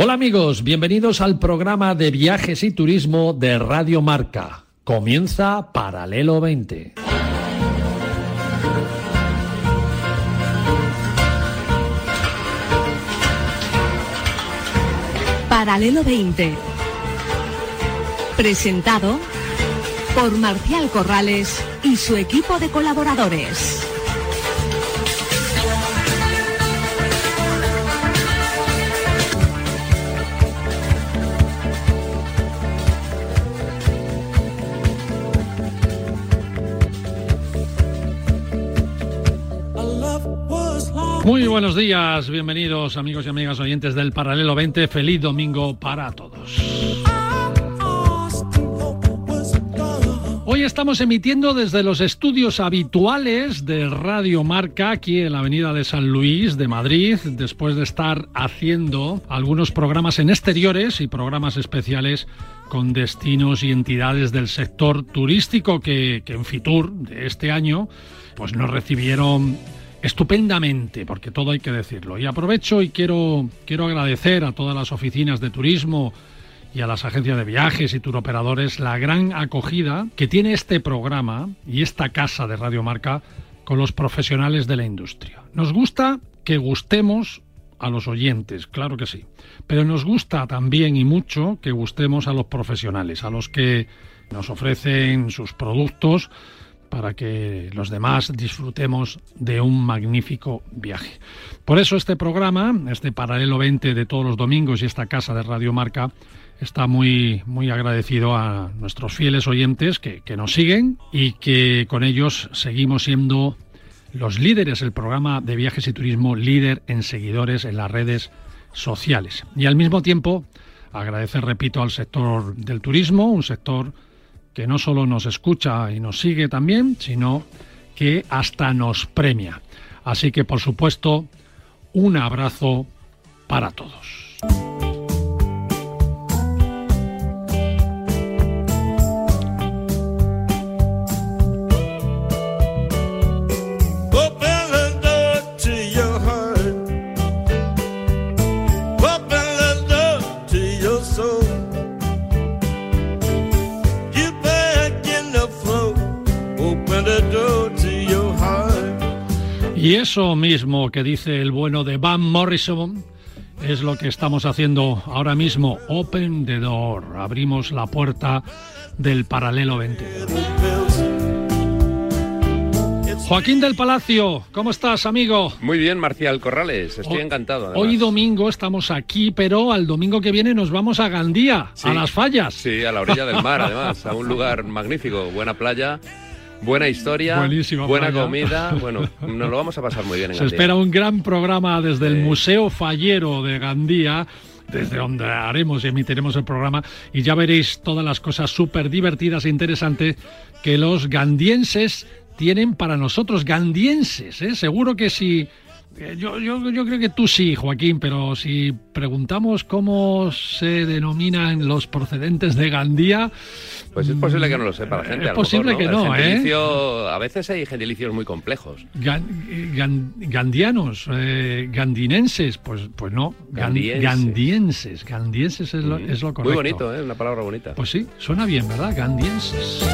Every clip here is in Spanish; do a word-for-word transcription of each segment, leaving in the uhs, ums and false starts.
Hola amigos, bienvenidos al programa de viajes y turismo de Radio Marca. Comienza Paralelo veinte. Paralelo veinte. Presentado por Marcial Corrales y su equipo de colaboradores. Muy buenos días, bienvenidos amigos y amigas oyentes del Paralelo veinte. Feliz domingo para todos. Hoy estamos emitiendo desde los estudios habituales de Radio Marca, aquí en la avenida de San Luis de Madrid, después de estar haciendo algunos programas en exteriores y programas especiales con destinos y entidades del sector turístico que, que en Fitur de este año pues nos recibieron estupendamente, porque todo hay que decirlo. Y aprovecho y quiero, quiero agradecer a todas las oficinas de turismo y a las agencias de viajes y turoperadores la gran acogida que tiene este programa y esta casa de Radio Marca con los profesionales de la industria. Nos gusta que gustemos a los oyentes, claro que sí, pero nos gusta también y mucho que gustemos a los profesionales, a los que nos ofrecen sus productos para que los demás disfrutemos de un magnífico viaje. Por eso este programa, este Paralelo veinte de todos los domingos y esta casa de Radio Marca, está muy, muy agradecido a nuestros fieles oyentes que, que nos siguen y que con ellos seguimos siendo los líderes, el programa de viajes y turismo líder en seguidores en las redes sociales. Y al mismo tiempo agradecer, repito, al sector del turismo, un sector que no solo nos escucha y nos sigue también, sino que hasta nos premia. Así que, por supuesto, un abrazo para todos. Y eso mismo que dice el bueno de Van Morrison es lo que estamos haciendo ahora mismo. Open the door. Abrimos la puerta del Paralelo veinte. Joaquín del Palacio, ¿cómo estás, amigo? Muy bien, Marcial Corrales. Estoy hoy, encantado. Además, hoy domingo estamos aquí, pero al domingo que viene nos vamos a Gandía, sí, a las fallas. Sí, a la orilla del mar, además, a un lugar magnífico, buena playa. Buena historia, buenísima buena playa, comida. Bueno, nos lo vamos a pasar muy bien en Gandía. Se espera un gran programa desde el Museo Fallero de Gandía, desde donde haremos y emitiremos el programa, y ya veréis todas las cosas súper divertidas e interesantes que los gandienses tienen para nosotros. Gandienses, ¿eh? Seguro que sí. Yo, yo, yo creo que tú sí, Joaquín, pero si preguntamos cómo se denominan los procedentes de Gandía... Pues es posible que no lo sepa la gente. Es a lo posible mejor, ¿no? que el no, ¿eh? A veces hay gentilicios muy complejos. Gan, gan, gandianos, eh, gandinenses, pues, pues no. Gan, gandienses. gandienses. Gandienses es lo, mm. es lo correcto. Muy bonito, ¿eh? Una palabra bonita. Pues sí, suena bien, ¿verdad? Gandienses.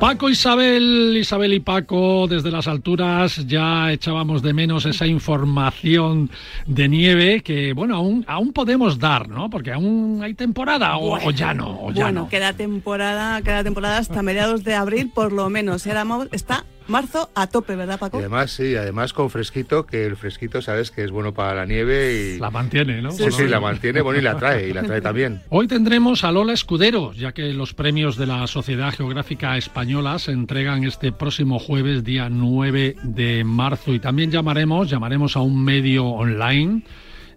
Paco, Isabel, Isabel y Paco, desde las alturas ya echábamos de menos esa información de nieve que, bueno, aún, aún podemos dar, ¿no? Porque aún hay temporada o, bueno, o ya no. O ya bueno, no. queda temporada, queda temporada hasta mediados de abril por lo menos. Era, está marzo a tope, ¿verdad, Paco? Y además, sí, además con fresquito, que el fresquito sabes que es bueno para la nieve y... La mantiene, ¿no? Sí, sí, sí, la mantiene, bueno, y la trae, y la trae también. Hoy tendremos a Lola Escudero, ya que los premios de la Sociedad Geográfica Española se entregan este próximo jueves, día nueve de marzo. Y también llamaremos, llamaremos a un medio online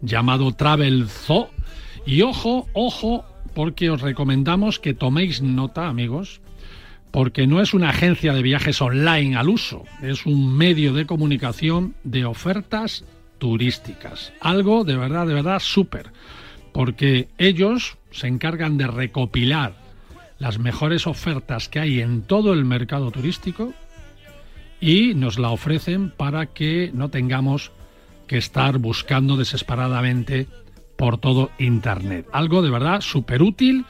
llamado Travelzoo. Y ojo, ojo, porque os recomendamos que toméis nota, amigos, porque no es una agencia de viajes online al uso, es un medio de comunicación de ofertas turísticas. Algo de verdad, de verdad súper, porque ellos se encargan de recopilar las mejores ofertas que hay en todo el mercado turístico y nos la ofrecen para que no tengamos que estar buscando desesperadamente por todo Internet. Algo de verdad súper útil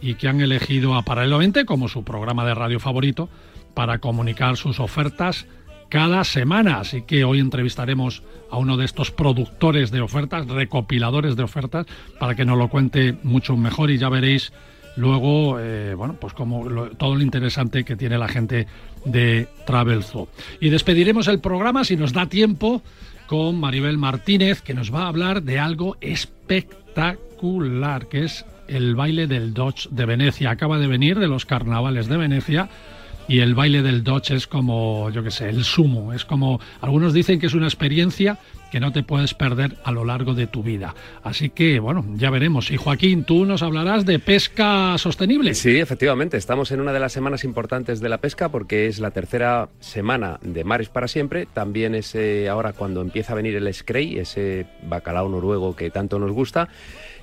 y que han elegido a Paralelo veinte como su programa de radio favorito para comunicar sus ofertas cada semana. Así que hoy entrevistaremos a uno de estos productores de ofertas, recopiladores de ofertas, para que nos lo cuente mucho mejor y ya veréis luego, eh, bueno, pues como lo, todo lo interesante que tiene la gente de Travelzoo. Y despediremos el programa, si nos da tiempo, con Maribel Martínez, que nos va a hablar de algo espectacular, que es el baile del Doge de Venecia. Acaba de venir de los carnavales de Venecia y el baile del Doge es como, yo qué sé, el sumo. Es como, algunos dicen que es una experiencia que no te puedes perder a lo largo de tu vida. Así que, bueno, ya veremos. Y Joaquín, tú nos hablarás de pesca sostenible. Sí, efectivamente. Estamos en una de las semanas importantes de la pesca porque es la tercera semana de Mares para Siempre. También es eh, ahora cuando empieza a venir el Skrei, ese bacalao noruego que tanto nos gusta.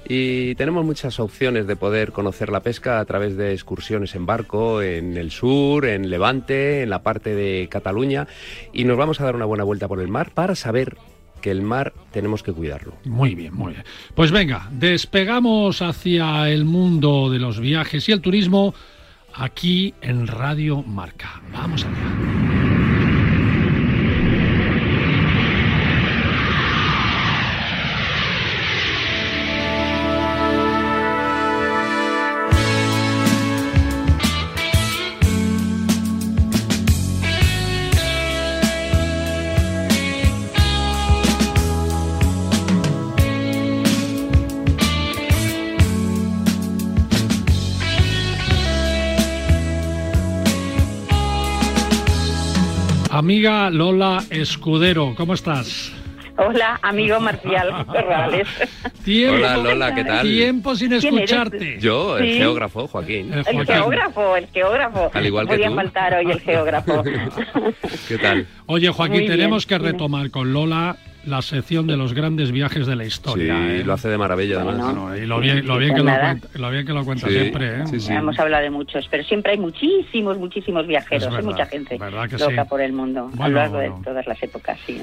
Y tenemos muchas opciones de poder conocer la pesca a través de excursiones en barco, en el sur, en Levante, en la parte de Cataluña. Y nos vamos a dar una buena vuelta por el mar para saber que el mar tenemos que cuidarlo. Muy bien, muy bien. Pues venga, despegamos hacia el mundo de los viajes y el turismo aquí en Radio Marca. Vamos allá. Amiga Lola Escudero, ¿cómo estás? Hola, amigo Marcial Corrales. Tiempo, Hola, Lola, ¿qué tal? Tiempo sin escucharte. Yo, el ¿Sí? geógrafo, Joaquín. El, Joaquín. el geógrafo, el geógrafo. Al igual que tú. No podía faltar hoy el geógrafo. ¿Qué tal? Oye, Joaquín, bien, tenemos que retomar con Lola la sección de los grandes viajes de la historia. Sí, ¿eh? Lo hace de maravilla, además. Bueno, no, y lo bien, lo bien, que, lo cuenta, lo bien que lo cuenta sí, siempre, ¿eh? Sí, sí. Hemos hablado de muchos, pero siempre hay muchísimos, muchísimos viajeros. Verdad, hay mucha gente que loca sí. por el mundo, bueno, a lo largo bueno. de todas las épocas, sí.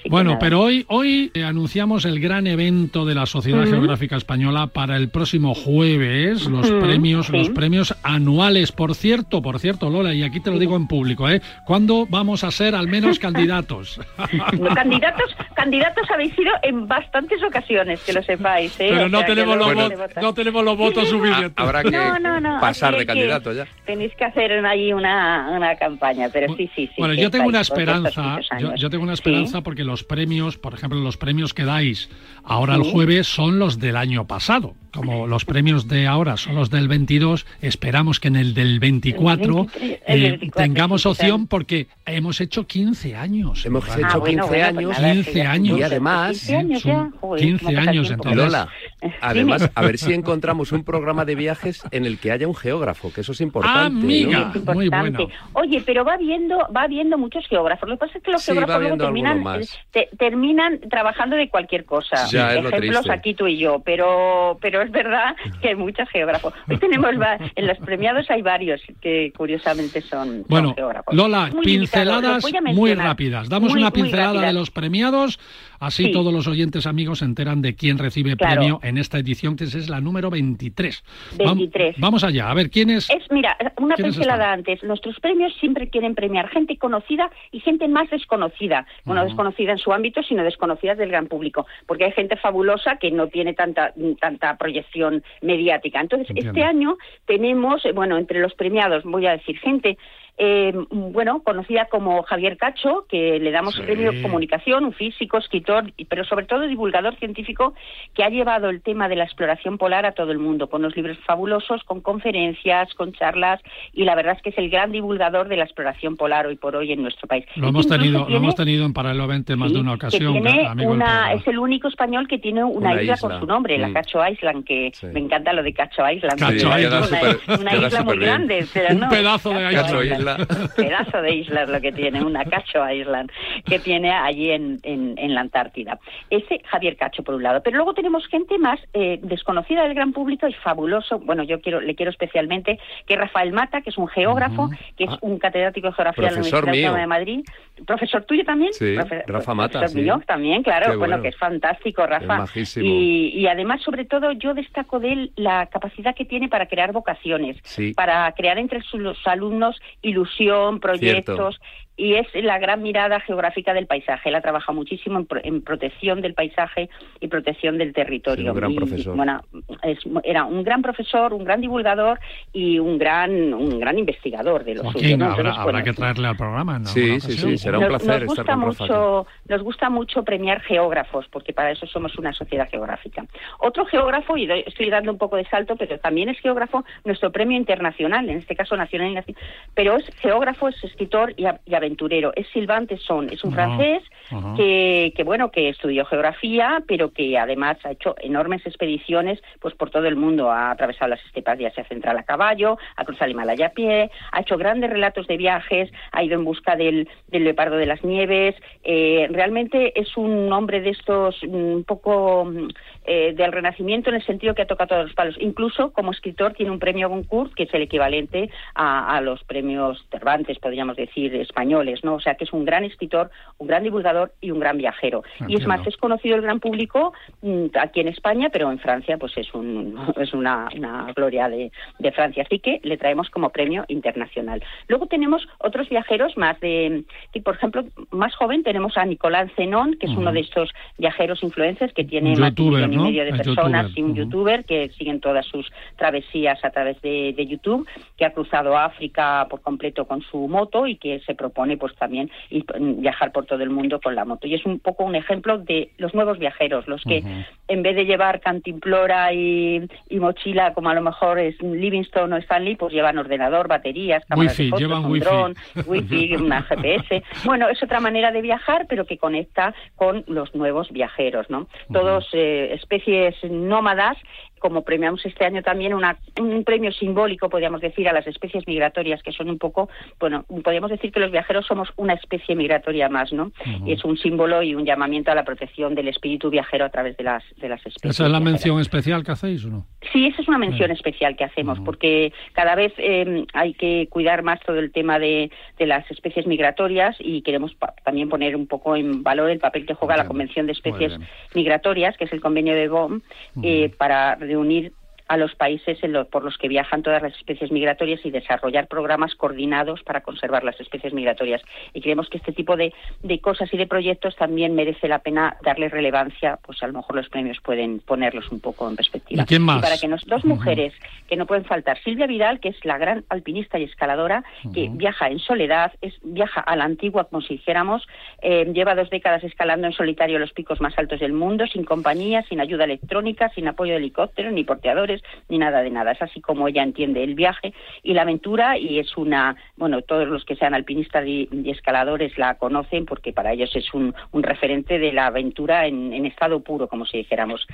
Así bueno, pero hoy, hoy eh, anunciamos el gran evento de la Sociedad uh-huh. Geográfica Española para el próximo jueves, los uh-huh. premios, sí. los premios anuales. Por cierto, por cierto, Lola, y aquí te lo digo en público, ¿eh? ¿Cuándo vamos a ser al menos candidatos? No, candidatos, candidatos habéis sido en bastantes ocasiones, que lo sepáis, ¿eh? Pero o no, sea, tenemos los bueno, votos, no tenemos los votos suficientes. Habrá que no, no, no, pasar de candidato ya. Tenéis que hacer ahí una, una campaña, pero sí, sí, sí. Bueno, yo tengo, estáis, esperanza, yo, yo tengo una esperanza, ¿sí? porque los premios, por ejemplo, los premios que dais ahora ¿Sí? el jueves son los del año pasado. Como los premios de ahora son los del veintidós, esperamos que en el del veinticuatro, el veintitrés, el veinticuatro eh, tengamos opción porque hemos hecho quince años. Hemos hecho ah, bueno, quince años. quince años. Y además, quince años, entonces. Lola, además, a ver si encontramos un programa de viajes en el que haya un geógrafo, que eso es importante. Amiga, ¿no? Muy bueno. Oye, pero va viendo, va viendo muchos geógrafos. Lo que pasa es que los sí, geógrafos luego terminan, te, terminan trabajando de cualquier cosa. Ya, ejemplos aquí tú y yo, pero, pero es verdad que hay muchos geógrafos. Hoy tenemos, en los premiados hay varios que curiosamente son, bueno, son geógrafos. Lola, muy pinceladas muy rápidas. Damos muy, una pincelada de los premiados, así sí. todos los oyentes amigos se enteran de quién recibe claro. premio en esta edición, que es la número veintitrés. veintitrés. Vamos allá, a ver, ¿quién es? es mira, una pincelada antes. Nuestros premios siempre quieren premiar gente conocida y gente más desconocida. Bueno, uh-huh. desconocida en su ámbito, sino desconocida del gran público, porque hay gente fabulosa que no tiene tanta tanta proyección mediática. Entonces, Entiendo. este año tenemos, bueno, entre los premiados, voy a decir, gente Eh, bueno, conocida como Javier Cacho, que le damos sí. el premio de comunicación, un físico, escritor, pero sobre todo divulgador científico que ha llevado el tema de la exploración polar a todo el mundo, con los libros fabulosos, con conferencias, con charlas, y la verdad es que es el gran divulgador de la exploración polar hoy por hoy en nuestro país. Lo hemos tenido, tiene, lo hemos tenido en Paralelo veinte más sí, de una ocasión. Amigo una, es el único español que tiene una, una isla, isla con su nombre, mm. la Cacho Island, que sí. me encanta lo de Cacho Island. Cacho Island. Una, super, una isla muy bien. grande. Pero un no, pedazo de Cacho Island. isla. Pedazo de isla es lo que tiene, una Cacho Island, que tiene allí en, en, en la Antártida. Ese Javier Cacho, por un lado. Pero luego tenemos gente más eh, desconocida del gran público y fabuloso. Bueno, yo quiero le quiero especialmente que Rafael Mata, que es un geógrafo, uh-huh. que es ah. un catedrático de geografía de la Universidad Autónoma de Madrid. ¿Profesor tuyo también? Sí, Profe- Rafa Mata. Profesor sí. mío también, claro. Bueno. bueno, que es fantástico, Rafa. Y, y además, sobre todo, yo destaco de él la capacidad que tiene para crear vocaciones, sí. para crear entre sus alumnos ilusión, proyectos... Cierto. Y es la gran mirada geográfica del paisaje. Él ha trabajado muchísimo en, pro, en protección del paisaje y protección del territorio. Sí, un gran y, profesor. Y, bueno, es, era un gran profesor, un gran divulgador y un gran un gran investigador de los suyos. ¿No? Habrá, habrá bueno, que traerle al programa, ¿no? Sí, sí, sí, será un nos, placer nos estar con mucho, Nos gusta mucho premiar geógrafos, porque para eso somos una sociedad geográfica. Otro geógrafo, y doy, estoy dando un poco de salto, pero también es geógrafo, nuestro premio internacional, en este caso nacional y nacional, pero es geógrafo, es escritor y, y aventurero. Es Sylvain Tesson, es un uh-huh. francés uh-huh. que, que bueno que estudió geografía, pero que además ha hecho enormes expediciones pues por todo el mundo. Ha atravesado las estepas de Asia Central a caballo, ha cruzado el Himalaya a pie, ha hecho grandes relatos de viajes, ha ido en busca del, del leopardo de las nieves. Eh, realmente es un hombre de estos un poco eh, del Renacimiento, en el sentido que ha tocado todos los palos. Incluso como escritor tiene un premio Goncourt, que es el equivalente a, a los premios Cervantes, podríamos decir, españoles, ¿no? O sea, que es un gran escritor, un gran divulgador y un gran viajero. Entiendo. Y es más, es conocido el gran público aquí en España, pero en Francia pues es un es una, una gloria de, de Francia. Así que le traemos como premio internacional. Luego tenemos otros viajeros más de... Y por ejemplo, más joven tenemos a Nicolás Zenon, que es uh-huh. uno de estos viajeros influencers que tiene más de un millón y medio de personas, YouTuber. y un uh-huh. youtuber que siguen todas sus travesías a través de, de YouTube, que ha cruzado África por completo con su moto y que se propone pues también y viajar por todo el mundo con la moto. Y es un poco un ejemplo de los nuevos viajeros, los que uh-huh. en vez de llevar cantimplora y, y mochila, como a lo mejor es Livingstone o Stanley, pues llevan ordenador, baterías, cámaras wifi, de fotos, llevan un wifi. dron, wifi, una G P S. Bueno, es otra manera de viajar, pero que conecta con los nuevos viajeros, ¿no? Uh-huh. Todos eh, especies nómadas. Como premiamos este año también una, un premio simbólico, podríamos decir, a las especies migratorias, que son un poco, bueno, podríamos decir que los viajeros somos una especie migratoria más, ¿no? Uh-huh. Y es un símbolo y un llamamiento a la protección del espíritu viajero a través de las de las especies. ¿Esa es la viajeras. mención especial que hacéis o no? Sí, esa es una mención uh-huh. especial que hacemos, uh-huh. porque cada vez eh, hay que cuidar más todo el tema de, de las especies migratorias y queremos pa- también poner un poco en valor el papel que juega la Convención de Especies Migratorias, que es el convenio de Bonn, eh, uh-huh. para reunir a los países en lo, por los que viajan todas las especies migratorias y desarrollar programas coordinados para conservar las especies migratorias. Y creemos que este tipo de, de cosas y de proyectos también merece la pena darle relevancia, pues a lo mejor los premios pueden ponerlos un poco en perspectiva. ¿Y quién más? Y para que nos, dos mujeres uh-huh. que no pueden faltar, Silvia Vidal, que es la gran alpinista y escaladora, uh-huh. que viaja en soledad, es, viaja a la antigua, como si dijéramos, eh, lleva dos décadas escalando en solitario los picos más altos del mundo, sin compañía, sin ayuda electrónica, sin apoyo de helicóptero, ni porteadores, ni nada de nada. Es así como ella entiende el viaje y la aventura, y es una, bueno, todos los que sean alpinistas y, y escaladores la conocen porque para ellos es un, un referente de la aventura en, en estado puro, como si dijéramos.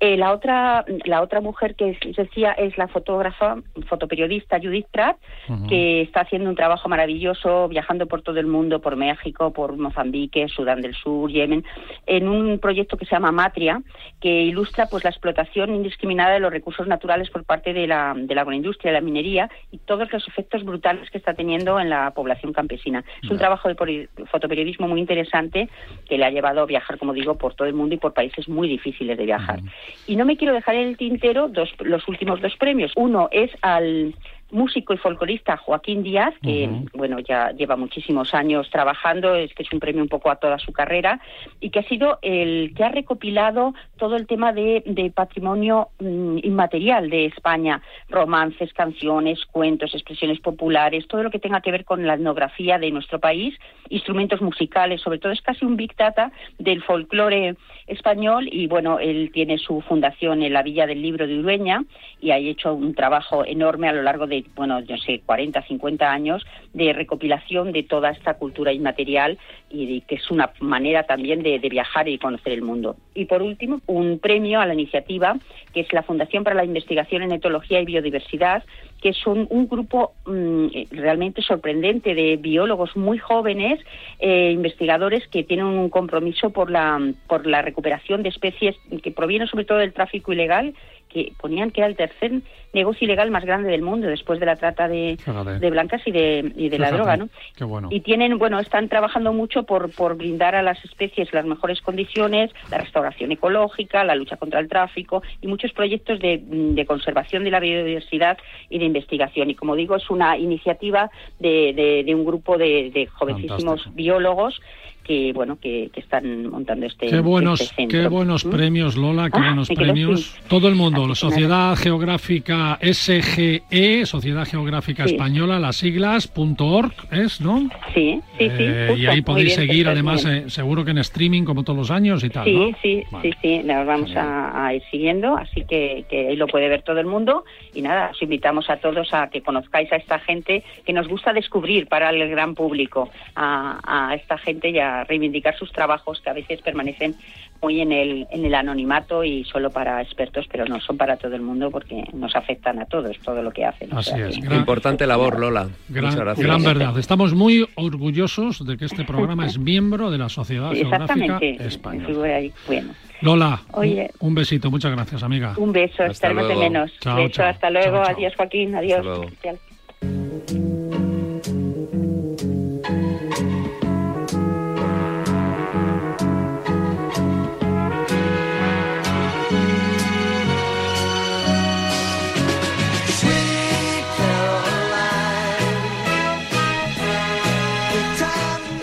Eh, la otra la otra mujer que decía es la fotógrafa, fotoperiodista Judith Pratt, uh-huh. que está haciendo un trabajo maravilloso viajando por todo el mundo, por México, por Mozambique, Sudán del Sur, Yemen, en un proyecto que se llama Matria, que ilustra pues la explotación indiscriminada de los recursos naturales por parte de la de la agroindustria, de la minería y todos los efectos brutales que está teniendo en la población campesina. Es un trabajo de fotoperiodismo muy interesante que le ha llevado a viajar, como digo, por todo el mundo y por países muy difíciles de viajar. Y no me quiero dejar en el tintero dos, los últimos dos premios. Uno es al músico y folclorista Joaquín Díaz, que uh-huh. bueno, ya lleva muchísimos años trabajando, es que es un premio un poco a toda su carrera, y que ha sido el que ha recopilado todo el tema de, de patrimonio mmm, inmaterial de España, romances, canciones, cuentos, expresiones populares, todo lo que tenga que ver con la etnografía de nuestro país, instrumentos musicales, sobre todo es casi un big data del folclore español. Y bueno, él tiene su fundación en la Villa del Libro de Urueña y ha hecho un trabajo enorme a lo largo de de, bueno, yo sé, cuarenta, cincuenta años de recopilación de toda esta cultura inmaterial y de, que es una manera también de, de viajar y conocer el mundo. Y por último, un premio a la iniciativa, que es la Fundación para la Investigación en Etología y Biodiversidad, que es un, un grupo mmm, realmente sorprendente de biólogos muy jóvenes, eh, investigadores que tienen un compromiso por la, por la recuperación de especies que provienen sobre todo del tráfico ilegal, que ponían que era el tercer negocio ilegal más grande del mundo después de la trata de, de blancas y de, y de la droga, ¿no? Qué bueno. Y tienen, bueno, están trabajando mucho por, por brindar a las especies las mejores condiciones, la restauración ecológica, la lucha contra el tráfico y muchos proyectos de, de conservación de la biodiversidad y de investigación. Y como digo, es una iniciativa de, de, de un grupo de, de jovencísimos Fantástico. biólogos que bueno que, que están montando este qué buenos este centro. Qué buenos ¿Mm? premios, Lola, qué ah, buenos premios. Sin... Todo el mundo, la Sociedad Geográfica S G E, Sociedad Geográfica sí. Española, las siglas, .org, ¿es, no? Sí, sí, sí. Eh, justo, y ahí podéis bien, seguir, además, eh, seguro que en streaming, como todos los años y tal, Sí, ¿no? sí, vale. sí, sí, nos vamos a, a ir siguiendo, así que, que ahí lo puede ver todo el mundo. Y nada, os invitamos a todos a que conozcáis a esta gente que nos gusta descubrir para el gran público, a, a esta gente ya reivindicar sus trabajos que a veces permanecen muy en el en el anonimato y solo para expertos, pero no son para todo el mundo porque nos afectan a todos, todo lo que hacen. Así o sea, es. Gran, importante labor, Lola. Gran, gracias. gran verdad. Estamos muy orgullosos de que este programa es miembro de la Sociedad Geográfica Española. Bueno. Lola, Oye, un, un besito. Muchas gracias, amiga. Un beso. Estaremos de menos. Chao, beso, chao, hasta luego. Chao, chao. Adiós, Joaquín. Adiós. Hasta luego.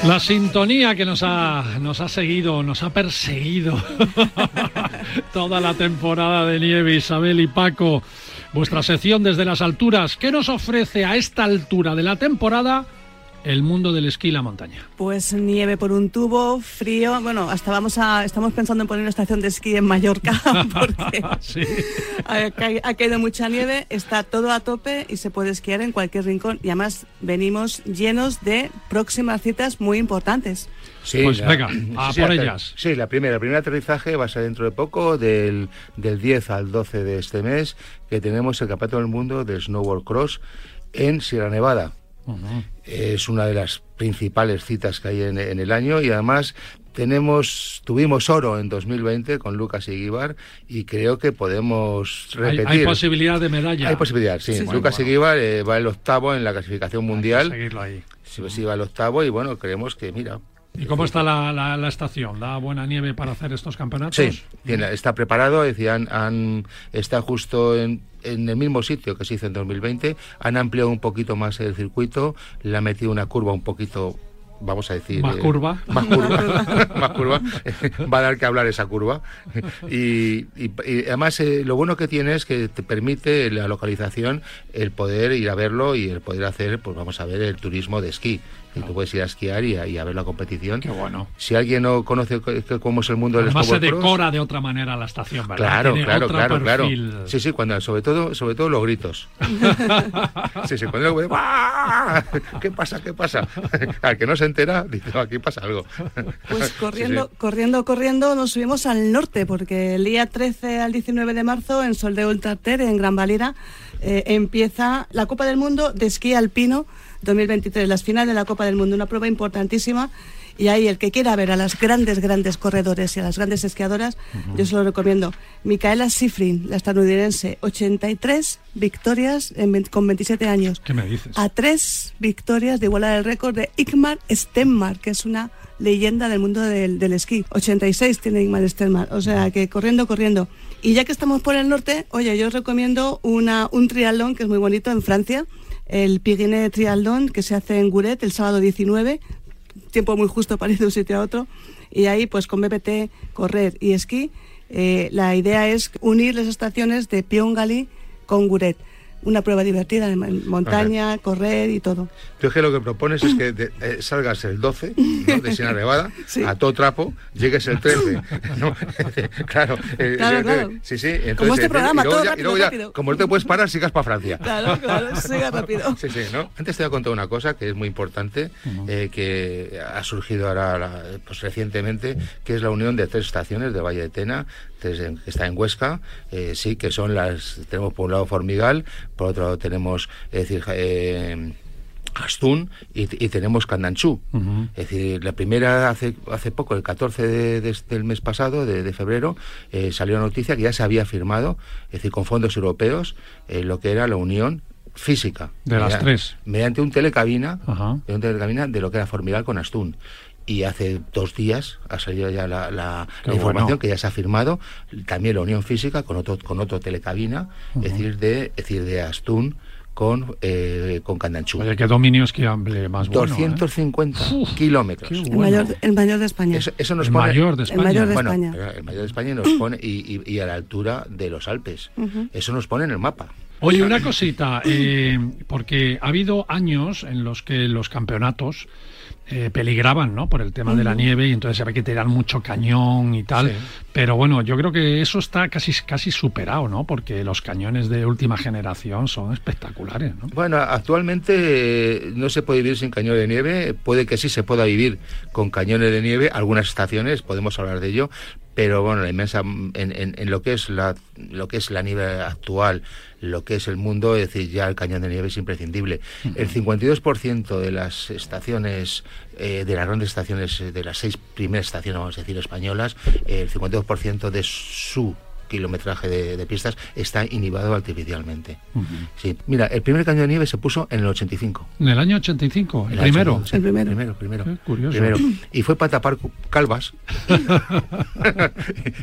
La sintonía que nos ha, nos ha seguido, nos ha perseguido toda la temporada de nieve, Isabel y Paco. Vuestra sección desde las alturas. ¿Qué nos ofrece a esta altura de la temporada el mundo del esquí y la montaña? Pues nieve por un tubo, frío. Bueno, hasta vamos a, estamos pensando en poner una estación de esquí en Mallorca porque sí. ha, ha caído mucha nieve, está todo a tope y se puede esquiar en cualquier rincón. Y además venimos llenos de próximas citas muy importantes. Sí, pues la, venga, a sí, por ellas. Sí, la primera, el primer aterrizaje va a ser dentro de poco, del, del diez al doce de este mes, que tenemos el Campeonato del Mundo de Snowboard Cross en Sierra Nevada. Uh-huh. Es una de las principales citas que hay en, en el año y además tenemos tuvimos oro en dos mil veinte con Lucas Eguíbar y creo que podemos repetir. Hay, hay posibilidad de medalla. Hay posibilidad, sí. sí. Bueno, Lucas bueno. Eguíbar eh, va el octavo en la clasificación mundial. Hay que seguirlo ahí. Sí, pues, sí, va el octavo y bueno, creemos que, mira... ¿Y cómo está la, la, la estación? ¿Da buena nieve para hacer estos campeonatos? Sí, tiene, está preparado, es decir, han, han, está justo en, en el mismo sitio que se hizo en dos mil veinte, han ampliado un poquito más el circuito, le han metido una curva un poquito, vamos a decir... ¿Más eh, curva? Más curva, más curva, va a dar que hablar esa curva. Y, y, y además eh, lo bueno que tiene es que te permite la localización, el poder ir a verlo y el poder hacer, pues vamos a ver, el turismo de esquí. Y tú puedes ir a esquiar y a, y a ver la competición. Qué bueno. Si alguien no conoce cómo es el mundo del snowboard cross... Además se decora de otra manera la estación, ¿verdad? Claro, Tiene claro, claro, perfil. claro. Sí, sí, cuando, sobre todo sobre todo los gritos. sí, sí, cuando... ¿Qué pasa, qué pasa? Al que no se entera, dice, oh, aquí pasa algo. Pues corriendo, sí, sí. corriendo, corriendo, nos subimos al norte, porque el día trece al diecinueve de marzo, en Sol de Ultrater, en Gran Valera, eh, empieza la Copa del Mundo de esquí alpino dos mil veintitrés, las finales de la Copa del Mundo, una prueba importantísima, y ahí el que quiera ver a las grandes, grandes corredores y a las grandes esquiadoras, uh-huh. yo se lo recomiendo. Micaela Shiffrin, la estadounidense, ochenta y tres victorias en, con veintisiete años. ¿Qué me dices? A tres victorias de igualar el récord de Ingemar Stenmark, que es una leyenda del mundo del, del esquí. ochenta y seis tiene Ingemar Stenmark, o sea que corriendo, corriendo. Y ya que estamos por el norte, oye, yo os recomiendo una, un triatlón que es muy bonito en Francia, el Pyrénées Triatlón, que se hace en Guret el sábado diecinueve, tiempo muy justo para ir de un sitio a otro, y ahí pues con B P T, correr y esquí, eh, la idea es unir las estaciones de Pyongyang con Guret. una prueba divertida de montaña, ajá, correr y todo. Tú es que lo que propones es que de, eh, salgas el doce, ¿no?, de Sierra Nevada, sí, a todo trapo, llegues el trece. ¿No? Claro, eh, claro, eh, claro. Sí, sí. Entonces, como este programa, eh, todo ya, rápido, y luego ya, rápido. Como no te puedes parar, sigas para Francia. Claro, claro, siga rápido. Sí, sí, ¿no? Antes te voy a contar una cosa que es muy importante, uh-huh, eh, que ha surgido ahora, la, pues recientemente, que es la unión de tres estaciones de Valle de Tena, que está en Huesca, eh, sí, que son las... Tenemos por un lado Formigal, por otro lado tenemos, es decir, eh, Astún y, y tenemos Candanchú. Uh-huh. Es decir, la primera hace hace poco, el catorce de, de, del mes pasado, de, de febrero, eh, salió la noticia que ya se había firmado, es decir, con fondos europeos, eh, lo que era la unión física. De las mediante, tres. Mediante un telecabina, uh-huh, de un telecabina de lo que era Formigal con Astún. Y hace dos días ha salido ya la, la, la información, bueno, que ya se ha firmado también la unión física con otro con otro telecabina, uh-huh, es decir de es decir de Astún con eh, con Candanchú. Oye, qué dominios, que hambre más bueno. doscientos cincuenta ¿eh? kilómetros. Uf, bueno. el, mayor, el mayor de España. Eso, eso nos el pone, mayor de España. El mayor de España. Bueno, el mayor de España nos pone y, y, y a la altura de los Alpes. Uh-huh. Eso nos pone en el mapa. Oye, una cosita, eh, porque ha habido años en los que los campeonatos Eh, peligraban, ¿no?, por el tema, uh-huh, de la nieve, y entonces se ve que te dan mucho cañón y tal, sí, pero bueno, yo creo que eso está casi casi superado, ¿no?, porque los cañones de última generación son espectaculares, ¿no? Bueno, actualmente eh, no se puede vivir sin cañones de nieve, puede que sí se pueda vivir con cañones de nieve, algunas estaciones, podemos hablar de ello, pero bueno, la inmensa, en, en, en lo que es la lo que es la nieve actual, lo que es el mundo, es decir, ya el cañón de nieve es imprescindible. Uh-huh. El cincuenta y dos por ciento de las estaciones, eh, de las grandes estaciones, de las seis primeras estaciones, vamos a decir, españolas, eh, el cincuenta y dos por ciento de su kilometraje de, de pistas está inhibado artificialmente. Uh-huh. Sí. Mira, el primer cañón de nieve se puso en el ochenta y cinco. ¿En el año ochenta y cinco? ¿El, el primero? ochenta y cinco, sí, el primero. Primero, primero. Qué curioso. Primero. Y fue para tapar calvas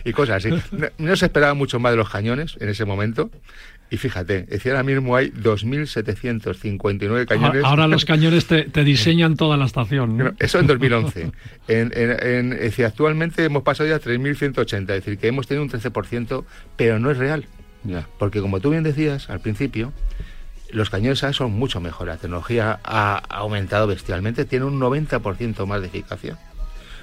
y cosas así. No, no se esperaba mucho más de los cañones en ese momento. Y fíjate, es decir, ahora mismo hay dos mil setecientos cincuenta y nueve cañones. Ahora los cañones te, te diseñan toda la estación, ¿no? Eso en dos mil once. En, en, en, es decir, actualmente hemos pasado ya a tres mil ciento ochenta, es decir, que hemos tenido un trece por ciento, pero no es real. Ya. Porque como tú bien decías al principio, los cañones ahora son mucho mejor. La tecnología ha aumentado bestialmente, tiene un noventa por ciento más de eficacia.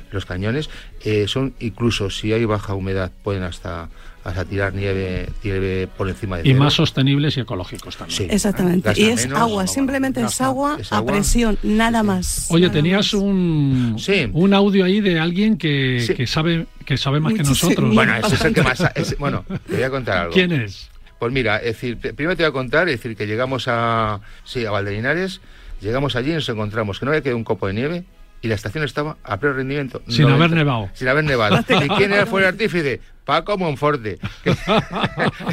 Los cañones eh, son, incluso si hay baja humedad, pueden hasta... vas a tirar nieve, nieve por encima de... Y cero. Más sostenibles y ecológicos también. Sí, exactamente. Y es menos, agua, no, simplemente no, es agua es a agua. Presión, nada más. Oye, nada tenías más. Un, sí. un audio ahí de alguien que, sí. que sabe que sabe más Muchísimo. que nosotros. Bueno, ese es el que más... Es, bueno, te voy a contar algo. ¿Quién es? Pues mira, es decir, primero te voy a contar, es decir, que llegamos a... Sí, a Valdelinares, llegamos allí y nos encontramos que no había quedado un copo de nieve, y la estación estaba a pleno rendimiento. Sin noventa, haber nevado. Sin haber nevado. ¿Y quién era el artífice? Paco Monforte.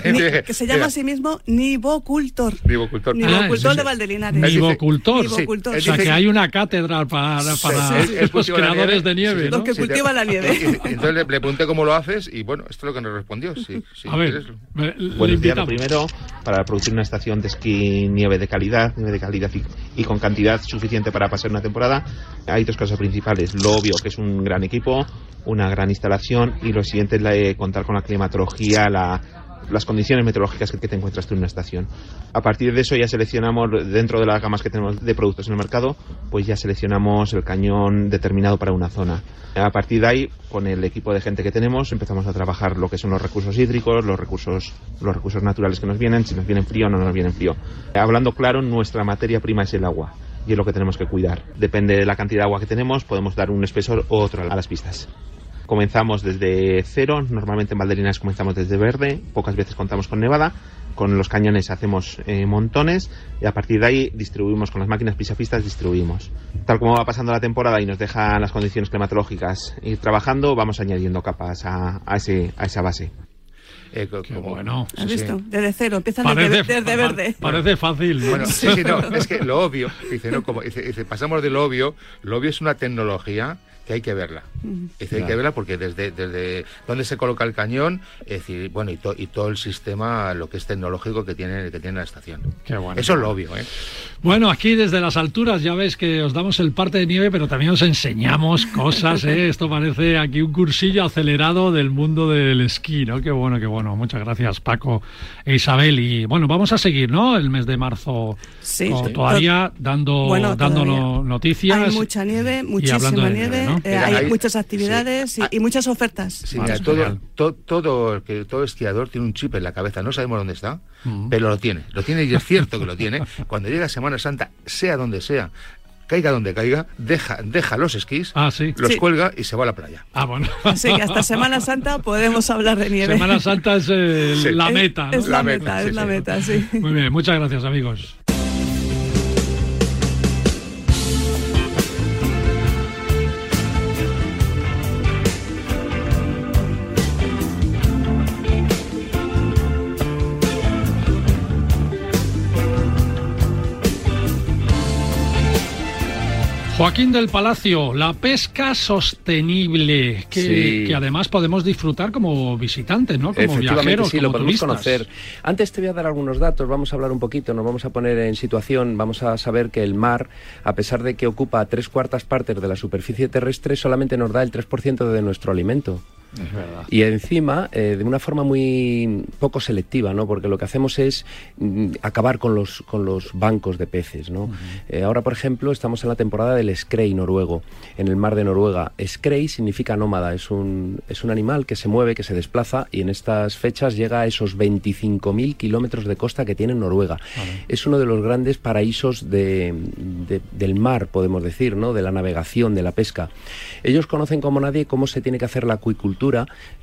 Ni, que se llama a sí mismo Nivocultor. Nivocultor. Nivocultor ah, de Valdelinares. Nivocultor. Sí, o sea, que hay una cátedra para, para sí, sí, sí, los creadores nieve, de nieve, sí, sí, ¿no? Los que cultivan la nieve. Entonces le, le pregunté cómo lo haces y bueno, esto es lo que nos respondió. Sí, sí, a ver, buenos días. Lo primero, para producir una estación de esquí nieve de calidad, nieve de calidad y, y con cantidad suficiente para pasar una temporada, hay dos cosas principales. Lo obvio, que es un gran equipo, una gran instalación, y lo siguiente es la de contar con la climatología, la, las condiciones meteorológicas que, que te encuentras tú en una estación. A partir de eso ya seleccionamos, dentro de las gamas que tenemos de productos en el mercado, pues ya seleccionamos el cañón determinado para una zona. A partir de ahí, con el equipo de gente que tenemos, empezamos a trabajar lo que son los recursos hídricos, los recursos, los recursos naturales que nos vienen, si nos vienen frío o no nos vienen frío. Hablando claro, nuestra materia prima es el agua. Y es lo que tenemos que cuidar. Depende de la cantidad de agua que tenemos, podemos dar un espesor u otro a las pistas. Comenzamos desde cero, normalmente en Valdelinares comenzamos desde verde, pocas veces contamos con nevada, con los cañones hacemos eh, montones, y a partir de ahí distribuimos con las máquinas pisapistas, distribuimos. Tal como va pasando la temporada y nos dejan las condiciones climatológicas ir trabajando, vamos añadiendo capas a, a, ese, a esa base. Eh, Qué como, bueno. ¿Has visto? Sí. Desde cero, empiezan desde, desde verde. Parece fácil. ¿No? Bueno, sí, sí, no, es que lo obvio, dice, no, como, dice, dice, pasamos de lo obvio, lo obvio es una tecnología que hay que verla. Es decir, claro. Hay que verla porque desde, desde dónde se coloca el cañón, es decir, bueno, y, to, y todo el sistema, lo que es tecnológico que tiene, que tiene la estación. Qué bueno. Eso es lo obvio, ¿eh? Bueno, aquí desde las alturas ya ves que os damos el parte de nieve, pero también os enseñamos cosas, ¿eh? Esto parece aquí un cursillo acelerado del mundo del esquí, ¿no? Qué bueno, qué bueno. Muchas gracias, Paco e Isabel. Y bueno, vamos a seguir, ¿no? El mes de marzo sí, o, sí. todavía dando, bueno, dándonos todavía. noticias. Hay mucha nieve, muchísima nieve, nieve, ¿no? eh, hay, hay muchas actividades sí. y, y muchas ofertas. Sí, vale, todo, todo, todo, todo esquiador tiene un chip en la cabeza, no sabemos dónde está, uh-huh. pero lo tiene, lo tiene y es cierto que lo tiene. Cuando llega Semana Santa, sea donde sea, caiga donde caiga, deja, deja los esquís, ah, ¿sí? los sí. cuelga y se va a la playa. Ah, bueno. Así que hasta Semana Santa podemos hablar de nieve. Semana Santa es eh, sí. la meta. Es, ¿no? es la, la meta, meta sí, es sí. la meta, sí. Muy bien, muchas gracias, amigos. Joaquín del Palacio, la pesca sostenible, que, sí. que además podemos disfrutar como visitantes, ¿no? Como viajeros, sí, como lo podemos turistas. conocer. Antes te voy a dar algunos datos, vamos a hablar un poquito, nos vamos a poner en situación, vamos a saber que el mar, a pesar de que ocupa tres cuartas partes de la superficie terrestre, solamente nos da el tres por ciento de nuestro alimento. Es verdad. Y encima, eh, de una forma muy poco selectiva, ¿no? Porque lo que hacemos es mm, acabar con los, con los bancos de peces, ¿no? Uh-huh. eh, ahora, por ejemplo, estamos en la temporada del Skrei noruego, en el mar de Noruega. Skrei significa nómada, es un, es un animal que se mueve, que se desplaza, y en estas fechas llega a esos veinticinco mil kilómetros de costa que tiene Noruega. Uh-huh. Es uno de los grandes paraísos de, de, del mar, podemos decir, ¿no? De la navegación, de la pesca. Ellos conocen como nadie cómo se tiene que hacer la acuicultura.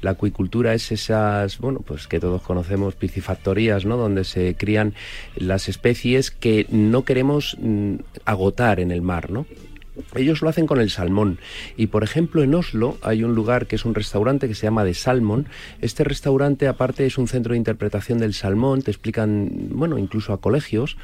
La acuicultura es esas, bueno, pues que todos conocemos, piscifactorías, ¿no? Donde se crían las especies que no queremos mmm, agotar en el mar, ¿no? Ellos lo hacen con el salmón y, por ejemplo, en Oslo hay un lugar que es un restaurante que se llama The Salmon. Este restaurante, aparte, es un centro de interpretación del salmón, te explican, bueno, incluso a colegios,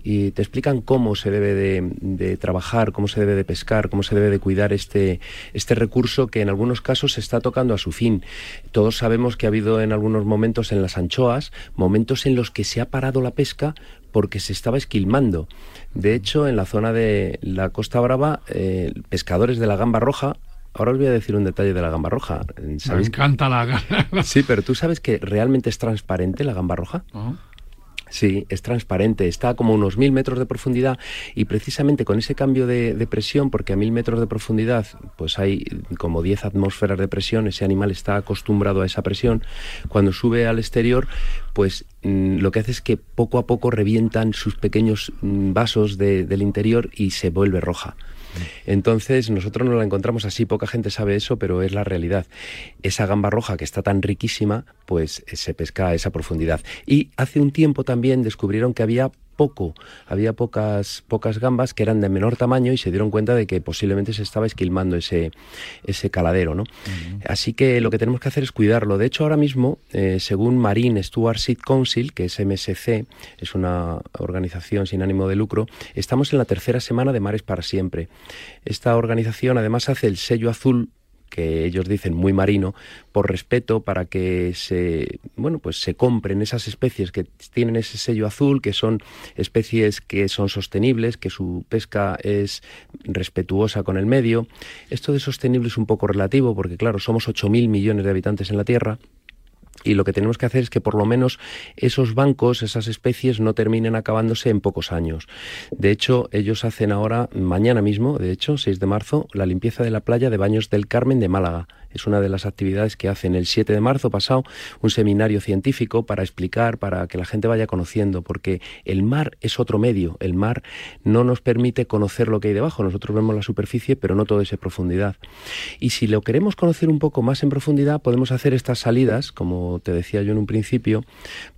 y te explican cómo se debe de, de trabajar, cómo se debe de pescar, cómo se debe de cuidar este, este recurso que en algunos casos se está tocando a su fin. Todos sabemos que ha habido en algunos momentos en las anchoas, momentos en los que se ha parado la pesca porque se estaba esquilmando. De hecho, en la zona de la Costa Brava, eh, pescadores de la gamba roja. Ahora os voy a decir un detalle de la gamba roja. ¿Sabes? Me encanta la gamba roja. Sí, pero ¿tú sabes que realmente es transparente la gamba roja? Uh-huh. Sí, es transparente, está como unos mil metros de profundidad y precisamente con ese cambio de, de presión, porque a mil metros de profundidad pues hay como diez atmósferas de presión, ese animal está acostumbrado a esa presión, cuando sube al exterior pues mmm, lo que hace es que poco a poco revientan sus pequeños mmm, vasos de, del interior y se vuelve roja. Entonces nosotros nos la encontramos así, poca gente sabe eso, pero es la realidad. Esa gamba roja que está tan riquísima, pues se pesca a esa profundidad. Y hace un tiempo también descubrieron que había poco, había pocas, pocas gambas que eran de menor tamaño y se dieron cuenta de que posiblemente se estaba esquilmando ese, ese caladero, ¿no? Uh-huh. Así que lo que tenemos que hacer es cuidarlo. De hecho, ahora mismo, eh, según Marine Steward Seed Council, que es M S C, es una organización sin ánimo de lucro, estamos en la tercera semana de Mares para Siempre. Esta organización además hace el sello azul, que ellos dicen muy marino, por respeto, para que se, bueno, pues se compren esas especies que tienen ese sello azul, que son especies que son sostenibles, que su pesca es respetuosa con el medio. Esto de sostenible es un poco relativo, porque claro, somos ocho mil millones de habitantes en la Tierra, y lo que tenemos que hacer es que por lo menos esos bancos, esas especies, no terminen acabándose en pocos años. De hecho, ellos hacen ahora, mañana mismo, de hecho, seis de marzo, la limpieza de la playa de Baños del Carmen de Málaga. Es una de las actividades que hacen. El siete de marzo pasado, un seminario científico para explicar, para que la gente vaya conociendo, porque el mar es otro medio. El mar no nos permite conocer lo que hay debajo. Nosotros vemos la superficie, pero no todo es en profundidad. Y si lo queremos conocer un poco más en profundidad, podemos hacer estas salidas, como te decía yo en un principio,